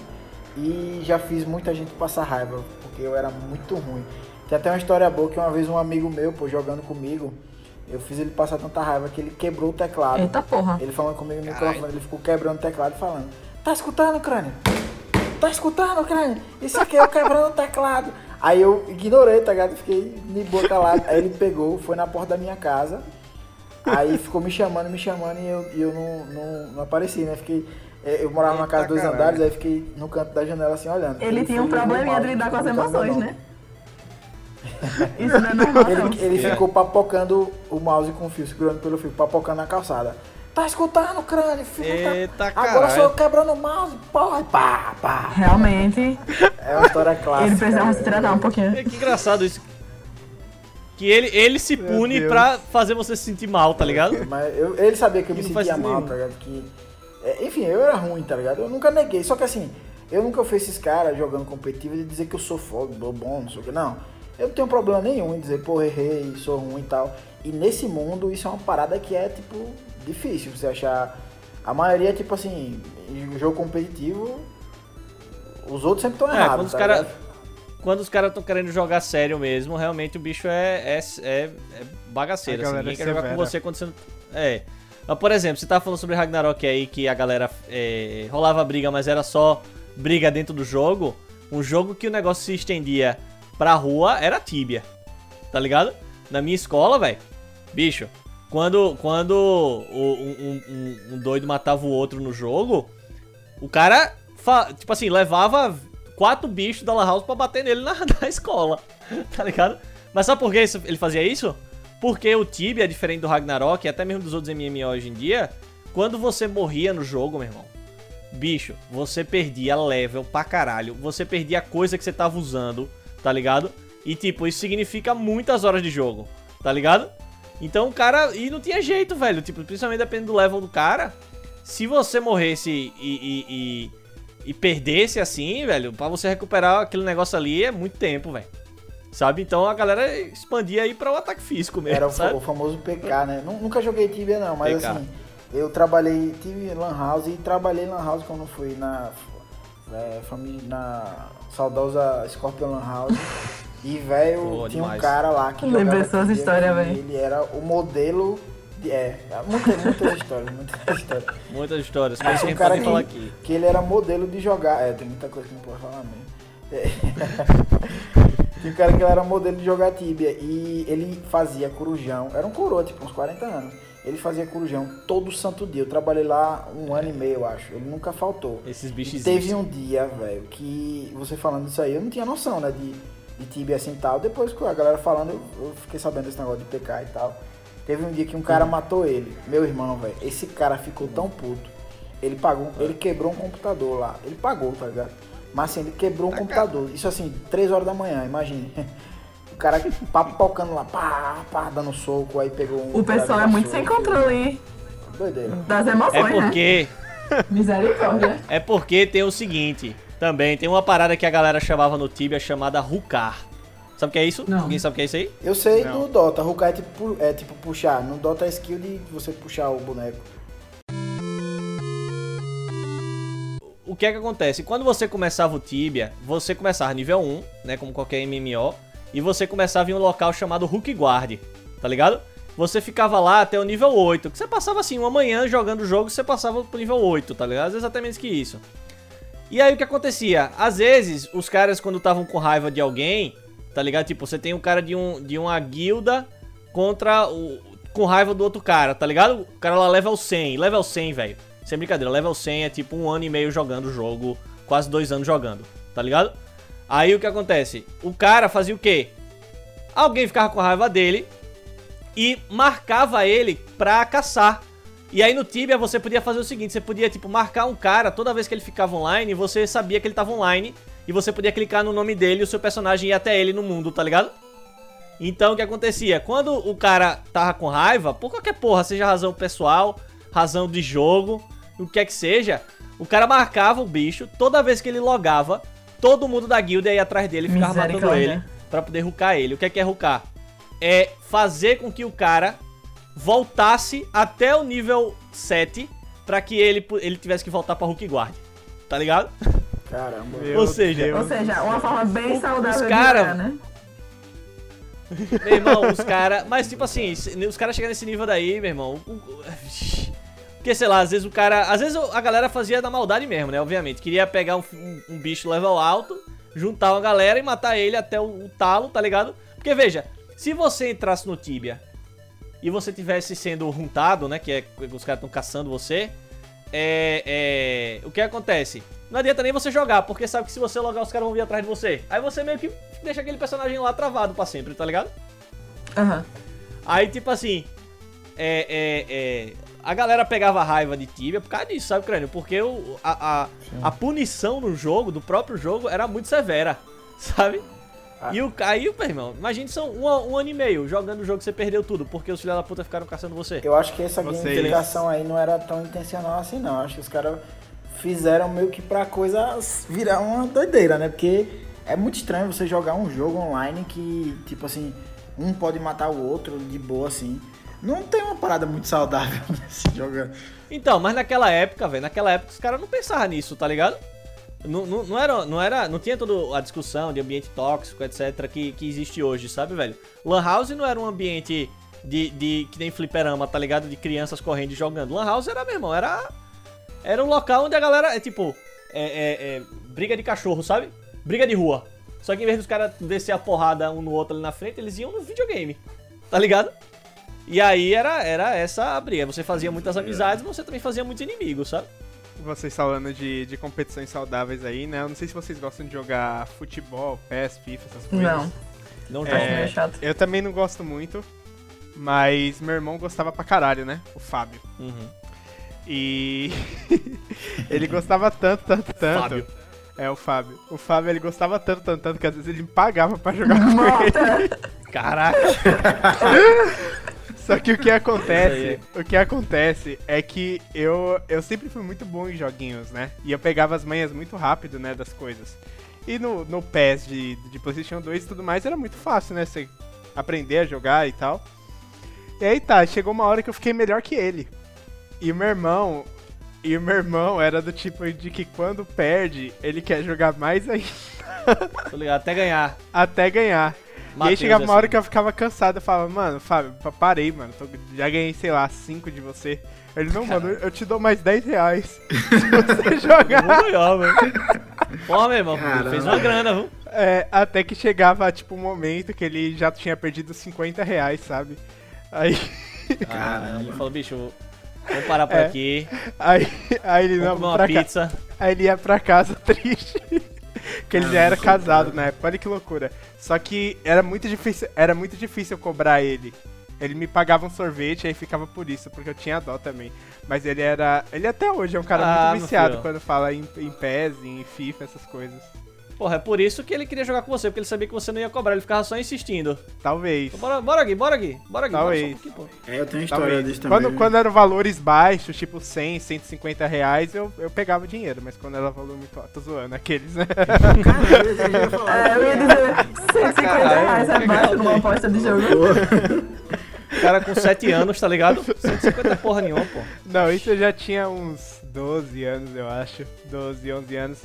e já fiz muita gente passar raiva, porque eu era muito ruim. Tem até uma história boa que uma vez um amigo meu, pô, jogando comigo, eu fiz ele passar tanta raiva que ele quebrou o teclado. Eita porra. Ele falando comigo no microfone, ele ficou quebrando o teclado e falando, tá escutando, Crânio? Tá escutando, Crânio? Isso aqui é eu quebrando o teclado. Aí eu ignorei, tá ligado? Fiquei de boca lá. Aí ele pegou, foi na porta da minha casa. Aí ficou me chamando, me chamando e eu, eu não, não, não apareci, né? Fiquei, eu morava numa casa de dois andares, aí fiquei no canto da janela assim, olhando. Ele tinha um probleminha de lidar com as emoções, né? Isso não é normal. Ele, ele é. ficou papocando o mouse com o fio, segurando pelo fio, papocando na calçada. Tá escutando, Crânio? Filho, Eita, tá... Agora sou eu quebrando o mouse, porra. Pá, pá. Realmente. É uma história clássica. Ele precisava se tratar um pouquinho. É que engraçado isso. Que ele, ele se pune pra fazer você se sentir mal, tá ligado? Mas eu, ele sabia que eu me sentia mal, tá ligado? Que, é, enfim, eu era ruim, tá ligado? Eu nunca neguei. Só que assim, eu nunca fui esses caras jogando competitivo de dizer que eu sou foda, bom, não sei o que. Não, eu não tenho problema nenhum em dizer, pô, errei, sou ruim e tal. E nesse mundo, isso é uma parada que é, tipo, difícil você achar. A maioria, tipo assim, em jogo competitivo, os outros sempre estão errados. É, quando os caras... Quando os caras estão querendo jogar sério mesmo, realmente o bicho é, é, é, é bagaceiro. Assim, ninguém quer jogar com você quando você não... É. Mas, por exemplo, você tava falando sobre Ragnarok aí, que a galera é, rolava briga, mas era só briga dentro do jogo. Um jogo que o negócio se estendia pra rua era Tibia. Tá ligado? Na minha escola, velho. Bicho, quando, quando o, um, um, um doido matava o outro no jogo, o cara, tipo assim, levava... quatro bichos da Lan House pra bater nele na, na escola, tá ligado? Mas sabe por que isso, ele fazia isso? Porque o Tibia, diferente do Ragnarok e até mesmo dos outros M M O hoje em dia, quando você morria no jogo, meu irmão, bicho, você perdia level pra caralho, você perdia a coisa que você tava usando, tá ligado? E tipo, isso significa muitas horas de jogo, tá ligado? Então o cara, e não tinha jeito, velho, tipo, principalmente dependendo do level do cara, se você morresse e... e, e E perdesse assim, velho, pra você recuperar aquele negócio ali é muito tempo, velho. sabe? Então a galera expandia aí pra o ataque físico mesmo, era, sabe? O famoso P K, né? Nunca joguei Tibia não, mas P K. Assim, eu trabalhei, tive Lan House e trabalhei Lan House quando fui na, é, família, na saudosa Scorpion Lan House. E, velho, tinha demais. Um cara lá que jogava... Lembrou essa história, velho. Ele era o modelo... De, é, muitas, muitas histórias, muitas histórias. Muitas histórias, mas tem um cara que, falar aqui. Que ele era modelo de jogar... É, tem muita coisa que não pode falar mesmo. É. Tinha um cara que ele era modelo de jogar Tibia. E ele fazia corujão. Era um coroa, tipo, uns quarenta anos. Ele fazia corujão todo santo dia. Eu trabalhei lá um ano e meio, eu acho. Ele nunca faltou. Esses bichos. E teve um dia, velho, que... Você falando isso aí, eu não tinha noção, né, de... de Tibia assim e tal, depois com a galera falando, eu, eu fiquei sabendo desse negócio de P K e tal. Teve um dia que um cara matou ele, meu irmão, velho, esse cara ficou tão puto, ele pagou, ele quebrou um computador lá, ele pagou, tá ligado? Mas assim, ele quebrou um tá computador, cara. Isso assim, três horas da manhã, imagine. O cara papocando lá, pá, pá, dando soco, aí pegou um... O pessoal é muito sem controle, hein? Doideira. Das emoções, né? É porque... Né? Misericórdia. É porque tem o seguinte... Também, tem uma parada que a galera chamava no Tibia, chamada rucar. Sabe o que é isso? Não. Alguém sabe o que é isso aí? Eu sei do Dota, rucar é tipo, é tipo puxar. No Dota é skill de você puxar o boneco. O que é que acontece? Quando você começava o Tibia, você começava nível um, né, como qualquer M M O, e você começava em um local chamado Hook Guard, tá ligado? Você ficava lá até o nível oito, que você passava assim, uma manhã jogando o jogo, você passava pro nível oito, tá ligado? Às vezes até menos que isso. E aí o que acontecia? Às vezes, os caras quando estavam com raiva de alguém, tá ligado? Tipo, você tem um cara de, um, de uma guilda contra o... com raiva do outro cara, tá ligado? O cara lá level cem, level cem, velho. Sem brincadeira, level cem é tipo um ano e meio jogando o jogo, quase dois anos jogando, tá ligado? Aí o que acontece? O cara fazia o quê? Alguém ficava com raiva dele e marcava ele pra caçar. E aí no Tibia você podia fazer o seguinte, você podia tipo marcar um cara, toda vez que ele ficava online, você sabia que ele tava online e você podia clicar no nome dele e o seu personagem ia até ele no mundo, tá ligado? Então o que acontecia? Quando o cara tava com raiva, por qualquer porra, seja razão pessoal, razão de jogo, o que é que seja, o cara marcava o bicho, toda vez que ele logava, todo mundo da guilda ia atrás dele e ficava matando ele pra poder rucar ele. O que é que é rucar? É fazer com que o cara... voltasse até o nível sete pra que ele, ele tivesse que voltar pra Hulk Guard, tá ligado? Caramba. Ou seja, Deus. Ou seja, uma forma bem o, saudável os cara, de jogar, né? Meu irmão, os caras... Mas tipo assim, os caras chegam nesse nível daí, meu irmão... Porque sei lá, às vezes o cara... Às vezes a galera fazia da maldade mesmo, né? Obviamente. Queria pegar um, um, um bicho level alto, juntar uma galera e matar ele até o, o talo, tá ligado? Porque veja, se você entrasse no Tibia... e você tivesse sendo juntado, né, que é os caras estão caçando você, é, é, o que acontece? Não adianta nem você jogar, porque sabe que se você logar os caras vão vir atrás de você. Aí você meio que deixa aquele personagem lá travado pra sempre, tá ligado? Aham. Uhum. Aí tipo assim, é, é, é, a galera pegava raiva de Tibia por causa disso, sabe, Crânio? Porque o, a, a, a punição no jogo, do próprio jogo, era muito severa, sabe? Ah. E o, aí, meu irmão, imagina são um, um ano e meio jogando o jogo que você perdeu tudo, porque os filhos da puta ficaram caçando você. Eu acho que essa gamificação aí não era tão intencional assim, não. Eu acho que os caras fizeram meio que pra coisa virar uma doideira, né? Porque é muito estranho você jogar um jogo online que, tipo assim, um pode matar o outro de boa, assim. Não tem uma parada muito saudável nesse jogo. Então, mas naquela época, velho, naquela época os caras não pensavam nisso, tá ligado? Não, não, não, era, não, era, não tinha toda a discussão de ambiente tóxico, etc, que, que existe hoje, sabe, velho? Lan House não era um ambiente de, de que nem fliperama, tá ligado? De crianças correndo e jogando. Lan House era, meu irmão, era, era um local onde a galera, é tipo, é, é, é, briga de cachorro, sabe? Briga de rua. Só que em vez dos caras descer a porrada um no outro ali na frente, eles iam no videogame, tá ligado? E aí era, era essa a briga. Você fazia muitas amizades, mas você também fazia muitos inimigos, sabe? Vocês falando de, de competições saudáveis aí, né? Eu não sei se vocês gostam de jogar futebol, P E S, FIFA, essas coisas. Não, não jogo, é, é chato. Eu também não gosto muito, mas meu irmão gostava pra caralho, né? O Fábio. Uhum. E ele gostava tanto, tanto, tanto. Fábio. É, o Fábio. O Fábio, ele gostava tanto, tanto, tanto, que às vezes ele me pagava pra jogar com ele. Caraca. Só que o que acontece, o que acontece é que eu, eu sempre fui muito bom em joguinhos, né? E eu pegava as manhas muito rápido, né, das coisas. E no, no P E S de, de PlayStation dois e tudo mais, era muito fácil, né? Você aprender a jogar e tal. E aí tá, chegou uma hora que eu fiquei melhor que ele. E o meu irmão... E o meu irmão era do tipo de que quando perde, ele quer jogar mais ainda. Tô ligado, até ganhar. Até ganhar. Matheus, e aí chegava uma hora que eu ficava cansado, eu falava, mano, Fábio, parei, mano, tô, já ganhei, sei lá, cinco de você. Ele, não, mano, eu te dou mais dez reais se você jogar. Muito legal, mano. Pô, meu irmão, fez uma grana, viu? É, até que chegava, tipo, um momento que ele já tinha perdido cinquenta reais, sabe? Aí... Caramba. Ele falou, bicho... Vou parar por é. aqui. Aí, aí ele não, uma pizza. Ca... Aí ele ia pra casa triste. Porque ele ah, já era casado na época. Olha que loucura. Só que era muito difícil, era muito difícil cobrar ele. Ele me pagava um sorvete, aí ficava por isso, porque eu tinha dó também. Mas ele era. Ele até hoje é um cara ah, muito viciado quando fala em, em P E S, em FIFA, essas coisas. Porra, é por isso que ele queria jogar com você, porque ele sabia que você não ia cobrar, ele ficava só insistindo. Talvez. Bora, bora aqui, bora aqui, bora aqui. Talvez. Bora um pouquinho, pô. É, eu tenho uma história Talvez. disso também. Quando, quando eram valores baixos, tipo cem, cento e cinquenta reais, eu, eu pegava dinheiro, mas quando era valor muito alto, tô zoando aqueles, né? É, eu ia dizer, cento e cinquenta reais é baixo numa aposta de jogo. O cara com sete anos, tá ligado? cento e cinquenta porra nenhuma, pô. Não, isso eu já tinha uns doze anos, eu acho. doze, onze anos.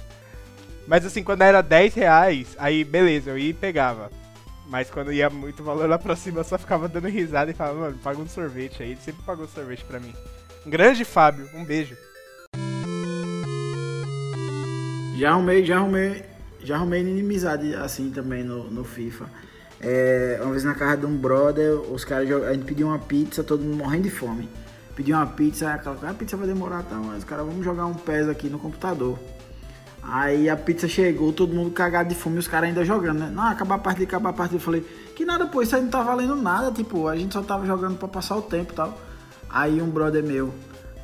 Mas assim, quando era dez reais, aí beleza, eu ia e pegava. Mas quando ia muito valor lá pra cima, eu só ficava dando risada e falava, mano, paga um sorvete aí. Ele sempre pagou sorvete pra mim. Um grande Fábio, um beijo. Já arrumei, já arrumei, já arrumei inimizade assim também no, no FIFA. É, uma vez na casa de um brother, os caras, a gente pediu uma pizza, todo mundo morrendo de fome. Pediu uma pizza, aí aquela, a pizza vai demorar, tá? Mas os caras, vamos jogar um P E S aqui no computador. Aí a pizza chegou, todo mundo cagado de fome e os caras ainda jogando, né? Não, acabar a partida, acabar a partida. Eu falei, que nada, pô, isso aí não tá valendo nada, tipo, a gente só tava jogando pra passar o tempo e tal. Aí um brother meu,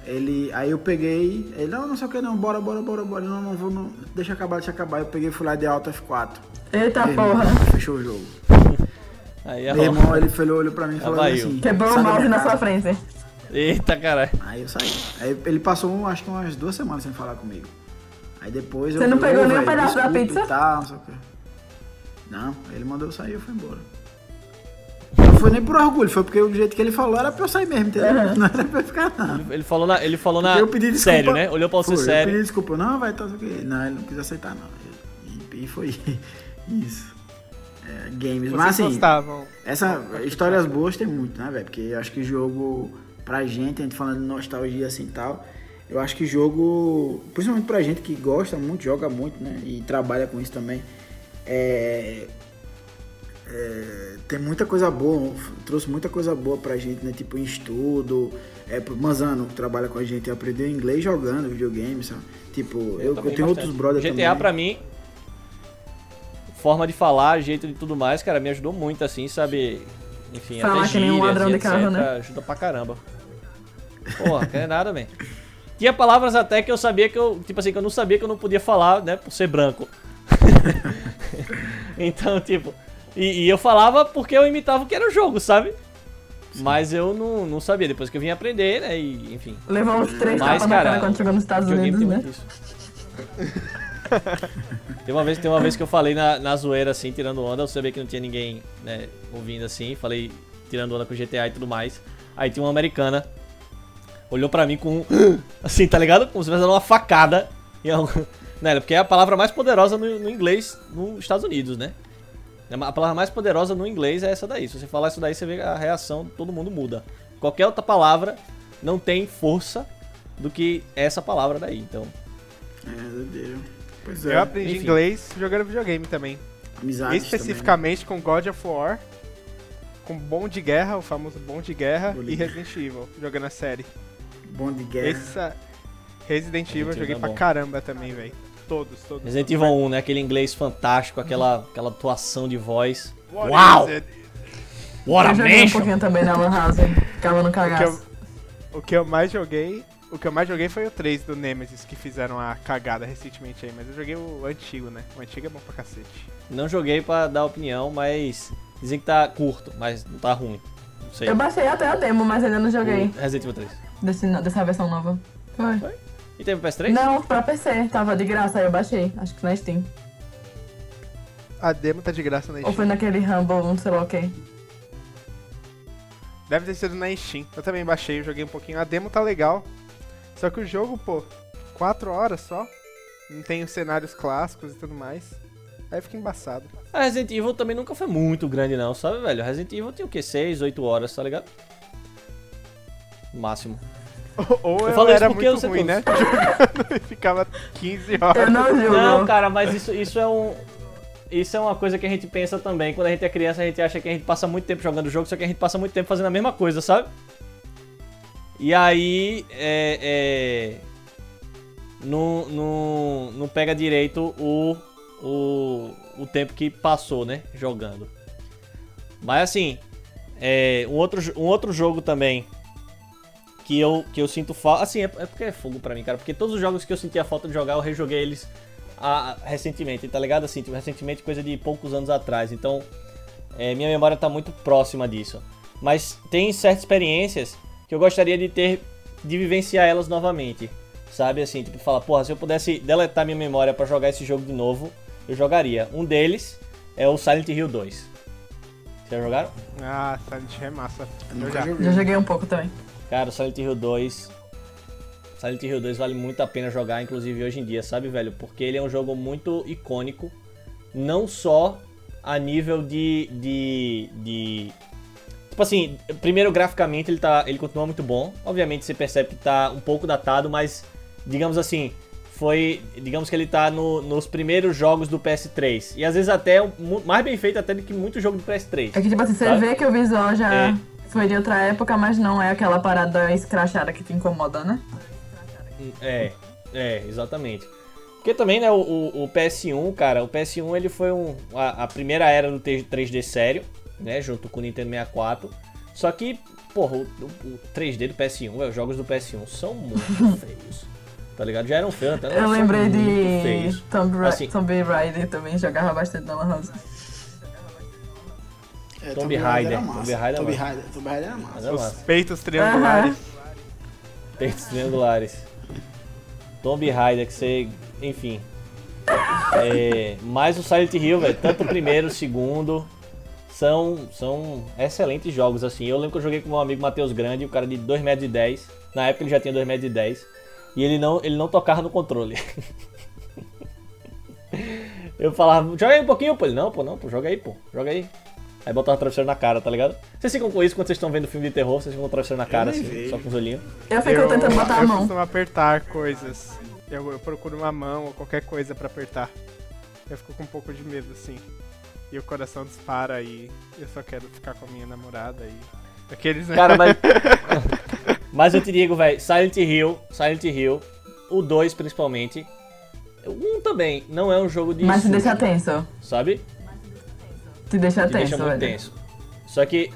ele, aí eu peguei, ele, não, não sei o que não, bora, bora, bora, bora, não, não vou, não, deixa acabar, deixa acabar. Eu peguei e fui lá de alta F quatro. Eita porra! Fechou o jogo. Aí meu irmão, ele falou, olhou pra mim e falou assim, quebrou o mouse na sua frente. Eita caralho. Aí eu saí. Aí ele passou, acho que umas duas semanas sem falar comigo. Aí depois eu... Você não falei, pegou nem um pedaço da pizza? Tal, não, sei o quê. Não, ele mandou eu sair e eu fui embora. Não foi nem por orgulho, foi porque o jeito que ele falou era pra eu sair mesmo, entendeu? Uhum. Não era pra eu ficar, não. Ele, ele falou na... Ele falou na... Eu pedi desculpa. Sério, né? Olhou pra você foi, sério. Eu pedi desculpa. Não, vai, tá, não sei o quê. Não, ele não quis aceitar, não. E, e foi isso. É, games. Vocês Mas assim, gostavam. Essa... Histórias boas tem muito, né, velho? Porque acho que jogo pra gente, a gente falando de nostalgia assim e tal... Eu acho que jogo, principalmente pra gente que gosta muito, joga muito, né? E trabalha com isso também. É, é, tem muita coisa boa, trouxe muita coisa boa pra gente, né? Tipo, em estudo. É, Manzano, que trabalha com a gente, aprendeu inglês jogando videogame, sabe? Tipo, eu, eu, eu tenho bastante. Outros brothers G T A também. G T A pra mim, forma de falar, jeito de tudo mais, cara, me ajudou muito, assim, sabe? Enfim, falar até gírias, que nem um ladrão de etcétera, carro, né? Ajuda pra caramba. Porra, não é nada, man. Tinha palavras até que eu sabia que eu... Tipo assim, que eu não sabia que eu não podia falar, né? Por ser branco. Então, tipo... E, e eu falava porque eu imitava o que era o jogo, sabe? Sim. Mas eu não, não sabia. Depois que eu vim aprender, né? E, enfim... Levou uns três tapas na cara quando chegou nos Estados Unidos, né? Tem uma vez, tem uma vez que eu falei na, na zoeira, assim, tirando onda. Eu sabia que não tinha ninguém, né? Ouvindo, assim. Falei tirando onda com G T A e tudo mais. Aí tinha uma americana... Olhou pra mim com um... Assim, tá ligado? Como se fosse uma facada. Né? Porque é a palavra mais poderosa no, no inglês nos Estados Unidos, né? A palavra mais poderosa no inglês é essa daí. Se você falar isso daí, você vê que a reação de todo mundo muda. Qualquer outra palavra não tem força do que essa palavra daí, então... É, meu Deus. Pois é. Eu aprendi Enfim. inglês jogando videogame também. Amizades especificamente também, né? Com God of War, com Bom de Guerra, o famoso Bom de Guerra, Bolinha. E Resident Evil, jogando a série. Bom de guerra. Essa Resident Evil eu joguei é pra caramba também, velho. Todos, todos. Resident Evil um, né? Aquele inglês fantástico, aquela, aquela atuação de voz. What Uau! What a mansion! Eu joguei um pouquinho também na Lan House, ficava no cagaço. O que, eu, o que eu mais joguei... O que eu mais joguei foi o três do Nemesis, que fizeram a cagada recentemente aí. Mas eu joguei o antigo, né? O antigo é bom pra cacete. Não joguei pra dar opinião, mas... Dizem que tá curto, mas não tá ruim. Não sei. Eu baixei até o demo, mas ainda não joguei. O Resident Evil três. Desse, dessa versão nova. Foi. Foi? E teve P S três? Não, pra P C. Tava de graça, aí eu baixei. Acho que na Steam. A demo tá de graça na Steam. Ou foi naquele Rumble, não sei lá o que. Deve ter sido na Steam. Eu também baixei, eu joguei um pouquinho. A demo tá legal. Só que o jogo, pô, quatro horas só. Não tem os cenários clássicos e tudo mais. Aí fica embaçado. A Resident Evil também nunca foi muito grande não, sabe, velho? A Resident Evil tem o quê? seis, oito horas, tá ligado? No máximo. Ou eu, eu falei era muito ruim, né? Jogando e ficava quinze horas. Não, não, cara, mas isso, isso é um... Isso é uma coisa que a gente pensa também. Quando a gente é criança, a gente acha que a gente passa muito tempo jogando o jogo, só que a gente passa muito tempo fazendo a mesma coisa, sabe? E aí... É... é... Não, não, não pega direito o, o, o tempo que passou, né? Jogando. Mas assim, é, um, outro, um outro jogo também que eu, que eu sinto falta. Assim, é, é porque é fogo pra mim, cara. Porque todos os jogos que eu sentia falta de jogar, eu rejoguei eles a, a, recentemente, tá ligado? Assim, tipo, recentemente, coisa de poucos anos atrás. Então, é, minha memória tá muito próxima disso. Mas tem certas experiências que eu gostaria de ter, de vivenciar elas novamente. Sabe, assim, tipo, falar, porra, se eu pudesse deletar minha memória pra jogar esse jogo de novo, eu jogaria. Um deles é o Silent Hill dois. Vocês já jogaram? Ah, Silent Hill é massa. Eu já. já joguei um pouco também. Cara, o Silent Hill dois... Silent Hill dois vale muito a pena jogar, inclusive hoje em dia, sabe, velho? Porque ele é um jogo muito icônico, não só a nível de... de, de... Tipo assim, primeiro graficamente ele, tá, ele continua muito bom. Obviamente você percebe que tá um pouco datado, mas... Digamos assim, foi... Digamos que ele tá no, nos primeiros jogos do P S três. E às vezes até mais bem feito até do que muito jogo do P S três. É que tipo assim, você vê que o visual já é. Foi de outra época, mas não é aquela parada escrachada que te incomoda, né? É, é, exatamente. Porque também, né, o, o, o P S um, cara, o P S um ele foi um, a, a primeira era do três D sério, né, junto com o Nintendo sessenta e quatro. Só que, porra, o, o três D do P S um, os jogos do P S um são muito feios. Tá ligado? Já era um fã, tá? Eu Nossa, lembrei de Tomb Ra assim. Raider também, jogava bastante na Lan House. É, Tomb Raider. Tomb Raider era massa. Os peitos triangulares. Ah. Peitos triangulares. Tomb Raider, que você... Enfim. É, mais o Silent Hill, velho. Tanto o primeiro, o segundo. São, são excelentes jogos, assim. Eu lembro que eu joguei com meu amigo Matheus Grande, o cara de dois metros e dez. Na época ele já tinha dois metros e dez. E ele não, ele não tocava no controle. Eu falava, joga aí um pouquinho, pô. Ele, não, pô, não, pô, joga aí, pô, joga aí. Aí botava o travesseiro na cara, tá ligado? Vocês ficam com isso quando vocês estão vendo filme de terror, vocês ficam com o travesseiro na cara, assim, vejo. Só com os olhinhos. Eu fico eu, tentando botar a mão. Eu costumo apertar coisas. Eu, eu procuro uma mão ou qualquer coisa pra apertar. Eu fico com um pouco de medo, assim. E o coração dispara e eu só quero ficar com a minha namorada e... Aqueles, né? Cara, mas... Mas eu te digo, velho, Silent Hill, Silent Hill, o dois principalmente, o um também, não é um jogo de... Mas te deixa tenso. Sabe? Te deixa tenso, Te deixa muito tenso. Só que,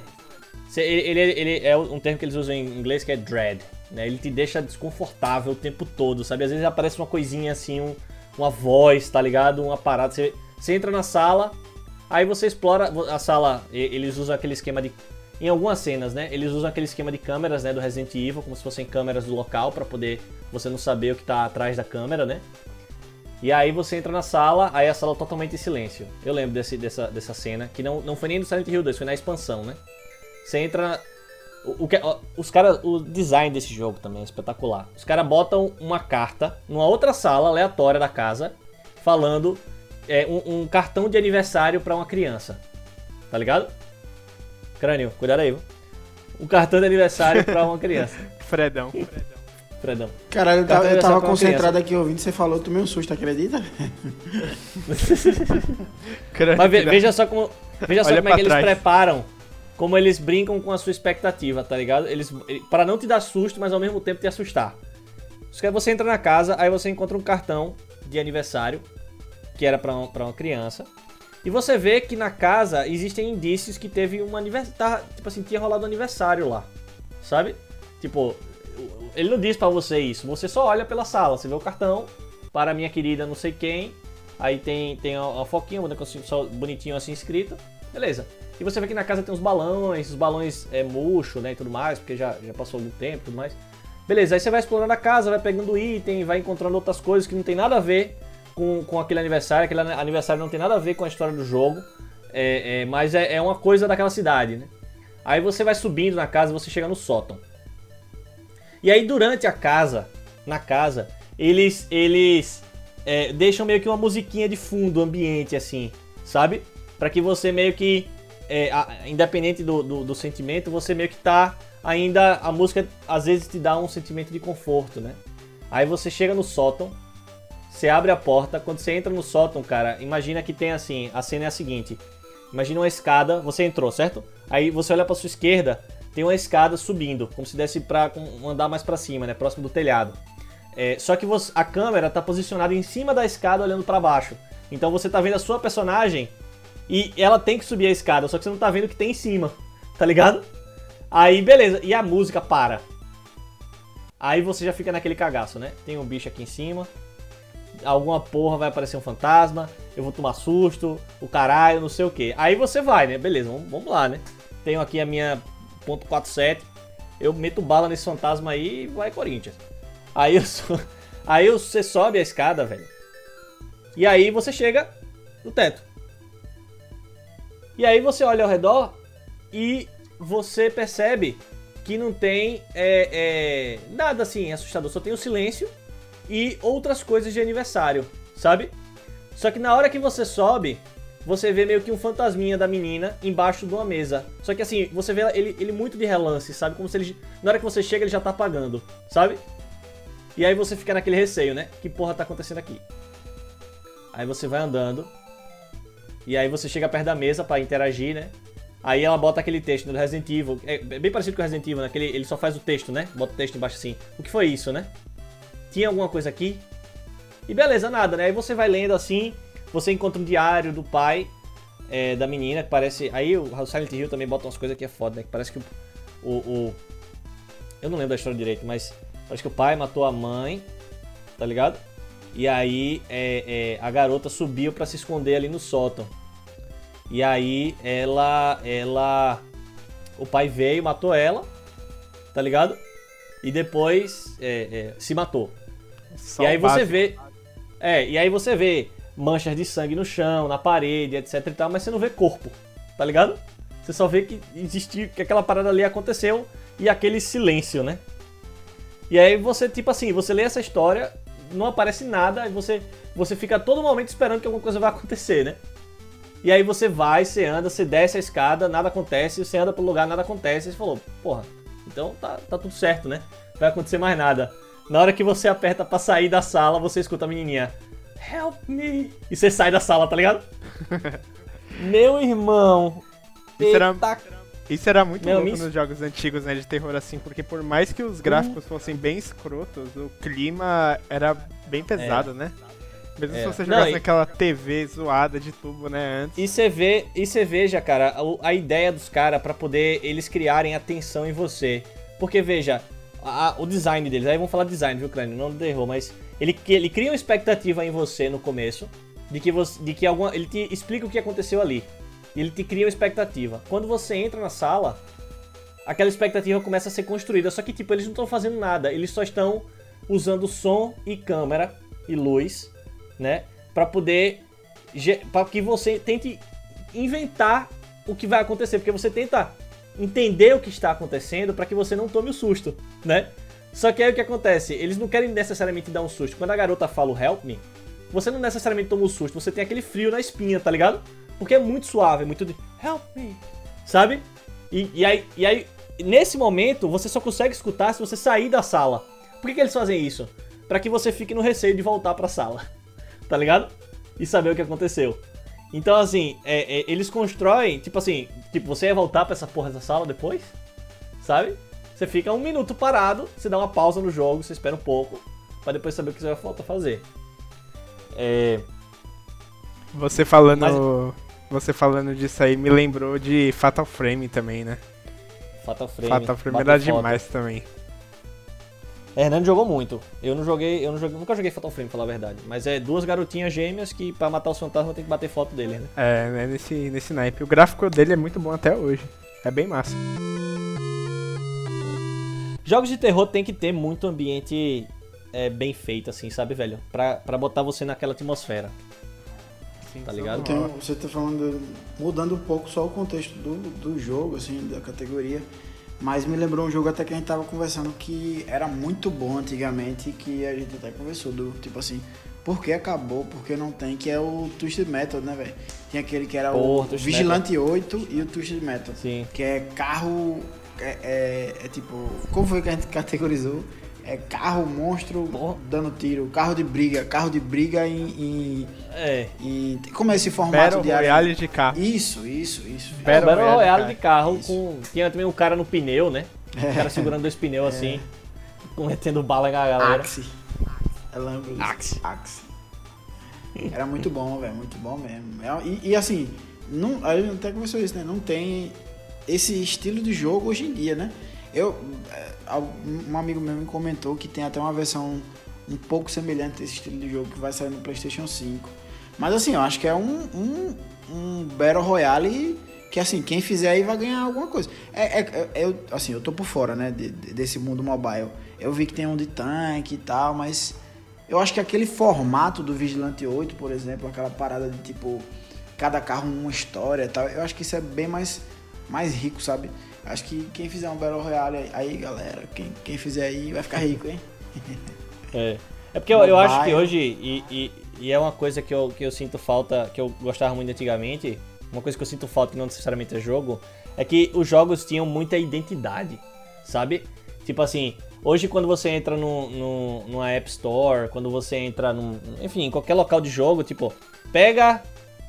ele, ele, ele é um termo que eles usam em inglês que é dread, né? Ele te deixa desconfortável o tempo todo, sabe? Às vezes aparece uma coisinha assim, um, uma voz, tá ligado? Uma parada, você, você entra na sala, aí você explora a sala, eles usam aquele esquema de... Em algumas cenas, né, eles usam aquele esquema de câmeras, né, do Resident Evil, como se fossem câmeras do local, pra poder você não saber o que tá atrás da câmera, né. E aí você entra na sala, aí a sala é totalmente em silêncio. Eu lembro desse, dessa, dessa cena, que não, não foi nem do Silent Hill dois, foi na expansão, né. Você entra... O, o, que, os cara, o design desse jogo também é espetacular. Os caras botam uma carta numa outra sala aleatória da casa, falando é, um, um cartão de aniversário pra uma criança, tá ligado? Crânio, cuidado aí, o cartão de aniversário pra uma criança. Fredão. Fredão. Fredão. Caralho, eu tava, eu tava concentrado aqui ouvindo, você falou, eu tomei um susto, acredita? Mas ve, veja só como, veja só como é que trás. Eles preparam, como eles brincam com a sua expectativa, tá ligado? Eles, pra não te dar susto, mas ao mesmo tempo te assustar. Você entra na casa, aí você encontra um cartão de aniversário, que era pra, um, pra uma criança. E você vê que na casa existem indícios que teve um aniversário, tipo assim, tinha rolado um aniversário lá, sabe? Tipo, ele não diz pra você isso, você só olha pela sala, você vê o cartão, para minha querida não sei quem, aí tem, tem a, a foquinha, um negocinho só bonitinho assim escrito, beleza. E você vê que na casa tem uns balões, os balões é murcho, né, e tudo mais, porque já, já passou algum tempo e tudo mais. Beleza, aí você vai explorando a casa, vai pegando item, vai encontrando outras coisas que não tem nada a ver com, com aquele aniversário. Aquele aniversário não tem nada a ver com a história do jogo, é, é, mas é, é uma coisa daquela cidade, né? Aí você vai subindo na casa e você chega no sótão. E aí durante a casa, na casa, eles, eles é, deixam meio que uma musiquinha de fundo, ambiente assim, sabe? Pra que você meio que, é, a, independente do, do, do sentimento, você meio que tá ainda... A música às vezes te dá um sentimento de conforto, né? Aí você chega no sótão, você abre a porta, quando você entra no sótão, cara, imagina que tem assim, a cena é a seguinte... Imagina uma escada, você entrou, certo? Aí você olha pra sua esquerda, tem uma escada subindo, como se desse pra um andar mais pra cima, né? Próximo do telhado. É, só que você, a câmera tá posicionada em cima da escada, olhando pra baixo. Então você tá vendo a sua personagem e ela tem que subir a escada, só que você não tá vendo o que tem em cima, tá ligado? Aí beleza, e a música para. Aí você já fica naquele cagaço, né? Tem um bicho aqui em cima... Alguma porra vai aparecer um fantasma, eu vou tomar susto, o caralho, não sei o que. Aí você vai, né? Beleza, vamos, vamos lá, né? Tenho aqui a minha ponto quarenta e sete, eu meto bala nesse fantasma aí e vai Corinthians. Aí, eu so... aí você sobe a escada, velho. E aí você chega no teto. E aí você olha ao redor e você percebe que não tem é, é, nada assim assustador, só tem o silêncio. E outras coisas de aniversário, sabe? Só que na hora que você sobe, você vê meio que um fantasminha da menina embaixo de uma mesa. Só que assim, você vê ele, ele muito de relance, sabe? Como se ele... Na hora que você chega, ele já tá apagando, sabe? E aí você fica naquele receio, né? Que porra tá acontecendo aqui? Aí você vai andando. E aí você chega perto da mesa pra interagir, né? Aí ela bota aquele texto do Resident Evil. É bem parecido com o Resident Evil, né? Que ele, ele só faz o texto, né? Bota o texto embaixo assim. O que foi isso, né? Tinha alguma coisa aqui? E beleza, nada, né? Aí você vai lendo assim, você encontra um diário do pai é, da menina, que parece... Aí o Silent Hill também bota umas coisas que é foda, né? Que parece que o, o, o... Eu não lembro da história direito, mas parece que o pai matou a mãe, tá ligado? E aí é, é, a garota subiu pra se esconder ali no sótão. E aí ela... ela... O pai veio, matou ela, tá ligado? E depois é, é, se matou. E aí você vê, é, e aí você vê manchas de sangue no chão, na parede, etc e tal, mas você não vê corpo, tá ligado? Você só vê que existe, que aquela parada ali aconteceu e aquele silêncio, né? E aí você, tipo assim, você lê essa história, não aparece nada, e você, você fica a todo momento esperando que alguma coisa vai acontecer, né? E aí você vai, você anda, você desce a escada, nada acontece, você anda pro lugar, nada acontece, e você falou, porra, então tá, tá tudo certo, né? Não vai acontecer mais nada. Na hora que você aperta pra sair da sala, você escuta a menininha "Help me!" E você sai da sala, tá ligado? Meu irmão! Isso era, isso era muito louco mis... nos jogos antigos, né? De terror assim, porque por mais que os gráficos fossem bem escrotos, o clima era bem pesado, é. né? Mesmo é. se você jogasse Não, e... naquela T V zoada de tubo, né, antes. E você vê, e você veja, cara, a, a ideia dos caras pra poder eles criarem atenção em você. Porque, veja, a, o design deles, aí vamos falar design, viu, Crânio? Não derrou, mas ele, ele cria uma expectativa em você no começo, de que você, de que alguma, ele te explica o que aconteceu ali. Ele te cria uma expectativa. Quando você entra na sala, aquela expectativa começa a ser construída. Só que, tipo, eles não estão fazendo nada, eles só estão usando som e câmera e luz, né, pra poder, pra que você tente inventar o que vai acontecer, porque você tenta entender o que está acontecendo pra que você não tome o susto, né? Só que aí o que acontece, eles não querem necessariamente dar um susto. Quando a garota fala o "help me", você não necessariamente toma o susto, você tem aquele frio na espinha, tá ligado? Porque é muito suave, é muito de "help me", sabe? E, e, aí, e aí, nesse momento, você só consegue escutar se você sair da sala. Por que que eles fazem isso? Pra que você fique no receio de voltar pra sala, tá ligado? E saber o que aconteceu. Então, assim, é, é, eles constroem, tipo assim, tipo, você ia voltar pra essa porra da sala depois, sabe? Você fica um minuto parado, você dá uma pausa no jogo, você espera um pouco, pra depois saber o que você vai faltar fazer. É... Você falando... Mas... Você falando disso aí me lembrou de Fatal Frame também, né? Fatal Frame. Fatal Frame era demais também. É, Hernani jogou muito. Eu não joguei, eu não joguei, nunca joguei Fatal Frame, pra falar a verdade. Mas é duas garotinhas gêmeas que pra matar os fantasmas tem que bater foto dele, né? É, né, nesse, nesse naipe. O gráfico dele é muito bom até hoje. É bem massa. Jogos de terror tem que ter muito ambiente é, bem feita, assim, sabe, velho? Pra, pra botar você naquela atmosfera. Sim, tá ligado? Tenho, você tá falando, mudando um pouco só o contexto do, do jogo, assim, da categoria, mas me lembrou um jogo até que a gente tava conversando que era muito bom antigamente, que a gente até conversou do, tipo assim, por que acabou, por que não tem, que é o Twisted Metal, né, velho? Tem aquele que era Porra, o Vigilante Metal. oito e o Twisted Metal. Sim. Que é carro, é, é, é tipo, como foi que a gente categorizou? É carro, monstro, Porra. dando tiro, carro de briga, carro de briga em... em é. Em, como é esse formato de... Battle Royale de carro. Isso, isso, isso. Battle Royale de carro, isso. com... Tinha também um cara no pneu, né? É. Um cara segurando dois pneus, é. assim, metendo bala na galera. Axi. Axe. Axe. Era muito bom, velho. Muito bom mesmo. E, e assim, não, a gente até conversou isso, né? Não tem esse estilo de jogo hoje em dia, né? Eu, um amigo meu me comentou que tem até uma versão um pouco semelhante a esse estilo de jogo que vai sair no PlayStation cinco. Mas assim, eu acho que é um, um, um Battle Royale que, assim, quem fizer aí vai ganhar alguma coisa. É, é, eu, assim, eu tô por fora, né? De, desse mundo mobile. Eu vi que tem um de tanque e tal, mas... Eu acho que aquele formato do Vigilante oito, por exemplo, aquela parada de tipo, cada carro uma história e tal, eu acho que isso é bem mais, mais rico, sabe? Acho que quem fizer um Battle Royale aí, galera, quem, quem fizer aí vai ficar rico, hein? É, é porque eu, eu acho que hoje, e, e, e é uma coisa que eu, que eu sinto falta, que eu gostava muito antigamente, uma coisa que eu sinto falta, que não necessariamente é jogo, é que os jogos tinham muita identidade, sabe? Tipo assim... Hoje, quando você entra no, no, numa App Store, quando você entra num... Enfim, em qualquer local de jogo, tipo... Pega...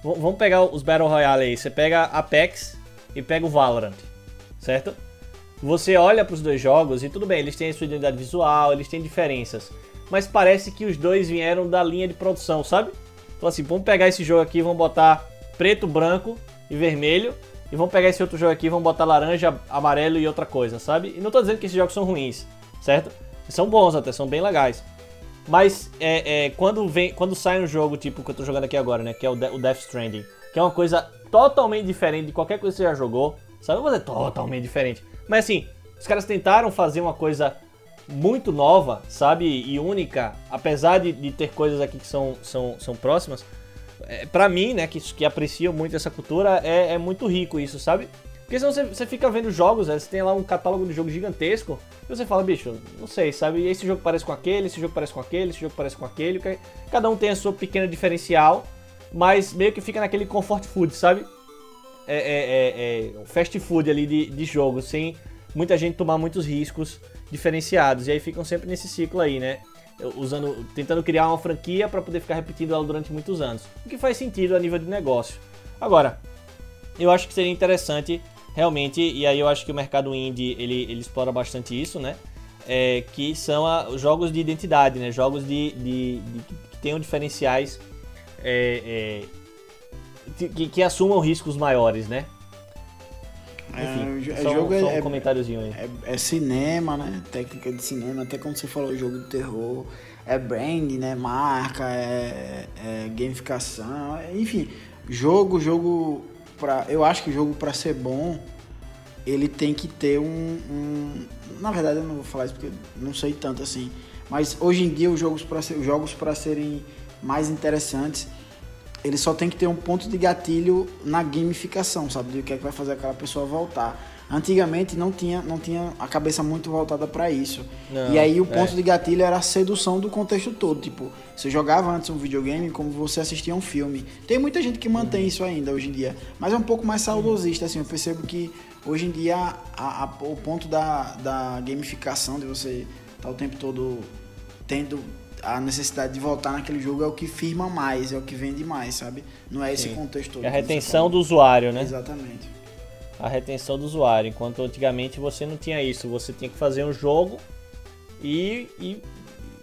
Vamos pegar os Battle Royale aí. Você pega Apex e pega o Valorant, certo? Você olha para os dois jogos e tudo bem, eles têm a sua identidade visual, eles têm diferenças. Mas parece que os dois vieram da linha de produção, sabe? Então assim, vamos pegar esse jogo aqui, vamos botar preto, branco e vermelho. E vamos pegar esse outro jogo aqui, vamos botar laranja, amarelo e outra coisa, sabe? E não tô dizendo que esses jogos são ruins, certo? São bons até, são bem legais. Mas é, é, quando, vem, quando sai um jogo tipo que eu tô jogando aqui agora, né? Que é o, de o Death Stranding. Que é uma coisa totalmente diferente de qualquer coisa que você já jogou. Sabe? Mas é totalmente diferente. Mas assim, os caras tentaram fazer uma coisa muito nova, sabe? E única. Apesar de, de ter coisas aqui que são, são, são próximas. É, pra mim, né? Que, que aprecio muito essa cultura, é, é muito rico isso, sabe? Porque senão você, você fica vendo jogos, né? Você tem lá um catálogo de jogo gigantesco e você fala, bicho, não sei, sabe? E esse jogo parece com aquele, esse jogo parece com aquele, esse jogo parece com aquele. Cada um tem a sua pequena diferencial, mas meio que fica naquele comfort food, sabe? É, é, é, é fast food ali de, de jogo, sem muita gente tomar muitos riscos diferenciados. E aí ficam sempre nesse ciclo aí, né? Usando, tentando criar uma franquia pra poder ficar repetindo ela durante muitos anos. O que faz sentido a nível de negócio. Agora, eu acho que seria interessante... Realmente, e aí eu acho que o mercado indie, ele, ele explora bastante isso, né? É, que são a, jogos de identidade, né? Jogos de, de, de, que tenham diferenciais, é, é, que, que assumam riscos maiores, né? Enfim, é, só, jogo só um é, comentáriozinho aí. É, é, é cinema, né? Técnica de cinema, até como você falou, jogo de terror. É brand, né? Marca, é, é gamificação, enfim. Jogo, jogo... Pra, eu acho que o jogo, pra ser bom, ele tem que ter um, um... Na verdade, eu não vou falar isso porque eu não sei tanto assim. Mas hoje em dia, os jogos pra, ser, os jogos pra serem mais interessantes, ele só tem que ter um ponto de gatilho na gamificação, sabe? Do que é que vai fazer aquela pessoa voltar. Antigamente, não tinha, não tinha a cabeça muito voltada pra isso. Não, e aí, o ponto é. de gatilho era a sedução do contexto todo. Tipo, você jogava antes um videogame como você assistia um filme. Tem muita gente que mantém uhum. isso ainda hoje em dia. Mas é um pouco mais saudosista, assim. Eu percebo que, hoje em dia, a, a, o ponto da, da gamificação, de você estar o tempo todo tendo a necessidade de voltar naquele jogo, é o que firma mais, é o que vende mais, sabe? Não é esse Sim. contexto todo. É a retenção do usuário, né? Exatamente. A retenção do usuário, enquanto antigamente você não tinha isso, você tinha que fazer um jogo e, e,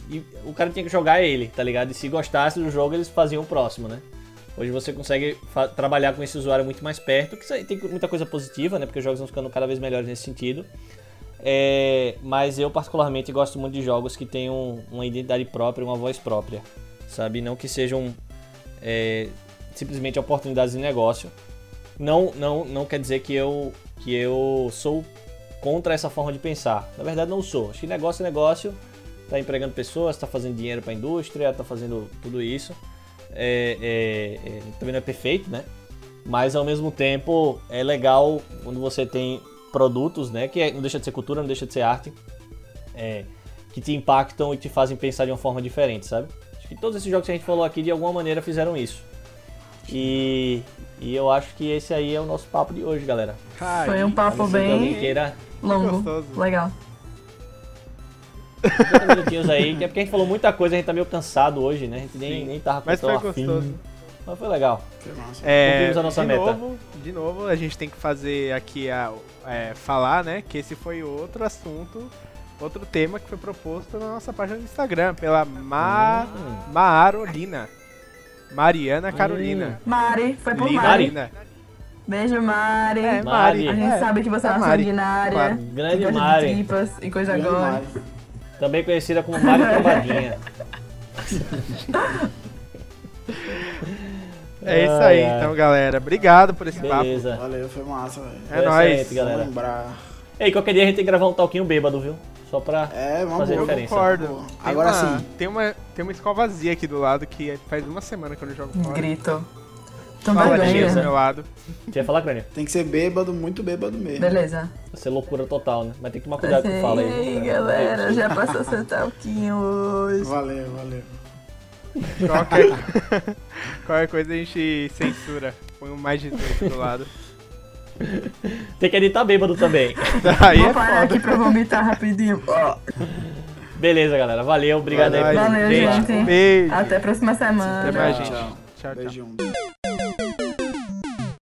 e o cara tinha que jogar ele, tá ligado? E se gostasse do jogo, eles faziam o próximo, né? Hoje você consegue trabalhar com esse usuário muito mais perto, que isso aí tem muita coisa positiva, né? Porque os jogos vão ficando cada vez melhores nesse sentido. É, mas eu particularmente gosto muito de jogos que tenham uma identidade própria, uma voz própria, sabe? Não que sejam é, simplesmente oportunidades de negócio. Não, não, não quer dizer que eu, que eu sou contra essa forma de pensar. Na verdade, não sou. Acho que negócio é negócio. está empregando pessoas, está fazendo dinheiro para a indústria, está fazendo tudo isso. É, é, é, também não é perfeito, né? Mas ao mesmo tempo é legal quando você tem produtos, né? Que é, não deixa de ser cultura, não deixa de ser arte, é, que te impactam e te fazem pensar de uma forma diferente, sabe? Acho que todos esses jogos que a gente falou aqui de alguma maneira fizeram isso. E, e eu acho que esse aí é o nosso papo de hoje, galera. Foi um papo bem queira... longo, gostoso. Legal. cinquenta minutinhos aí, que é porque a gente falou muita coisa, a gente tá meio cansado hoje, né? A gente nem, nem tava com tão afim. Mas foi legal. Foi massa. É, cumprimos a nossa de meta. Novo, de novo, a gente tem que fazer aqui, a, é, falar, né? Que esse foi outro assunto, outro tema que foi proposto na nossa página do Instagram, pela Ma, hum. Maarolina. Mariana Carolina. Hum. Mari, foi por Lina. Mari. Mari. Beijo, Mari. É, Mari. A gente é. sabe que você é uma Mari. Ordinária. Claro. Grande coisa Mari. De tripas e coisa agora. Também conhecida como Mari Trombadinha. É isso aí, ah, então, galera. Obrigado por esse beleza. papo. Valeu, foi massa, velho. É, é nóis. Galera. Lembrar. Ei, qualquer dia a gente tem que gravar um talquinho bêbado, viu? Só pra é, vamos fazer a diferença. Eu concordo. Agora uma, sim. Tem uma, tem uma escova vazia aqui do lado que faz uma semana que eu não jogo fora. Grito. Fala do meu lado. Você ia falar, Crânio? Tem que ser bêbado, muito bêbado mesmo. Beleza. Vai ser loucura total, né? Mas tem que tomar cuidado com o que fala aí. E aí, galera, é. já passou seu talquinho hoje. Valeu, valeu. Qualquer, qualquer coisa a gente censura. Põe um mais de dezoito do lado. Tem que editar bêbado também. Aí vou é parar foda. aqui pra vomitar rapidinho. Beleza, galera. Valeu, obrigado aí. Valeu, gente. gente. Beijo. Até a próxima semana. Até mais, gente. Tchau, tchau. tchau.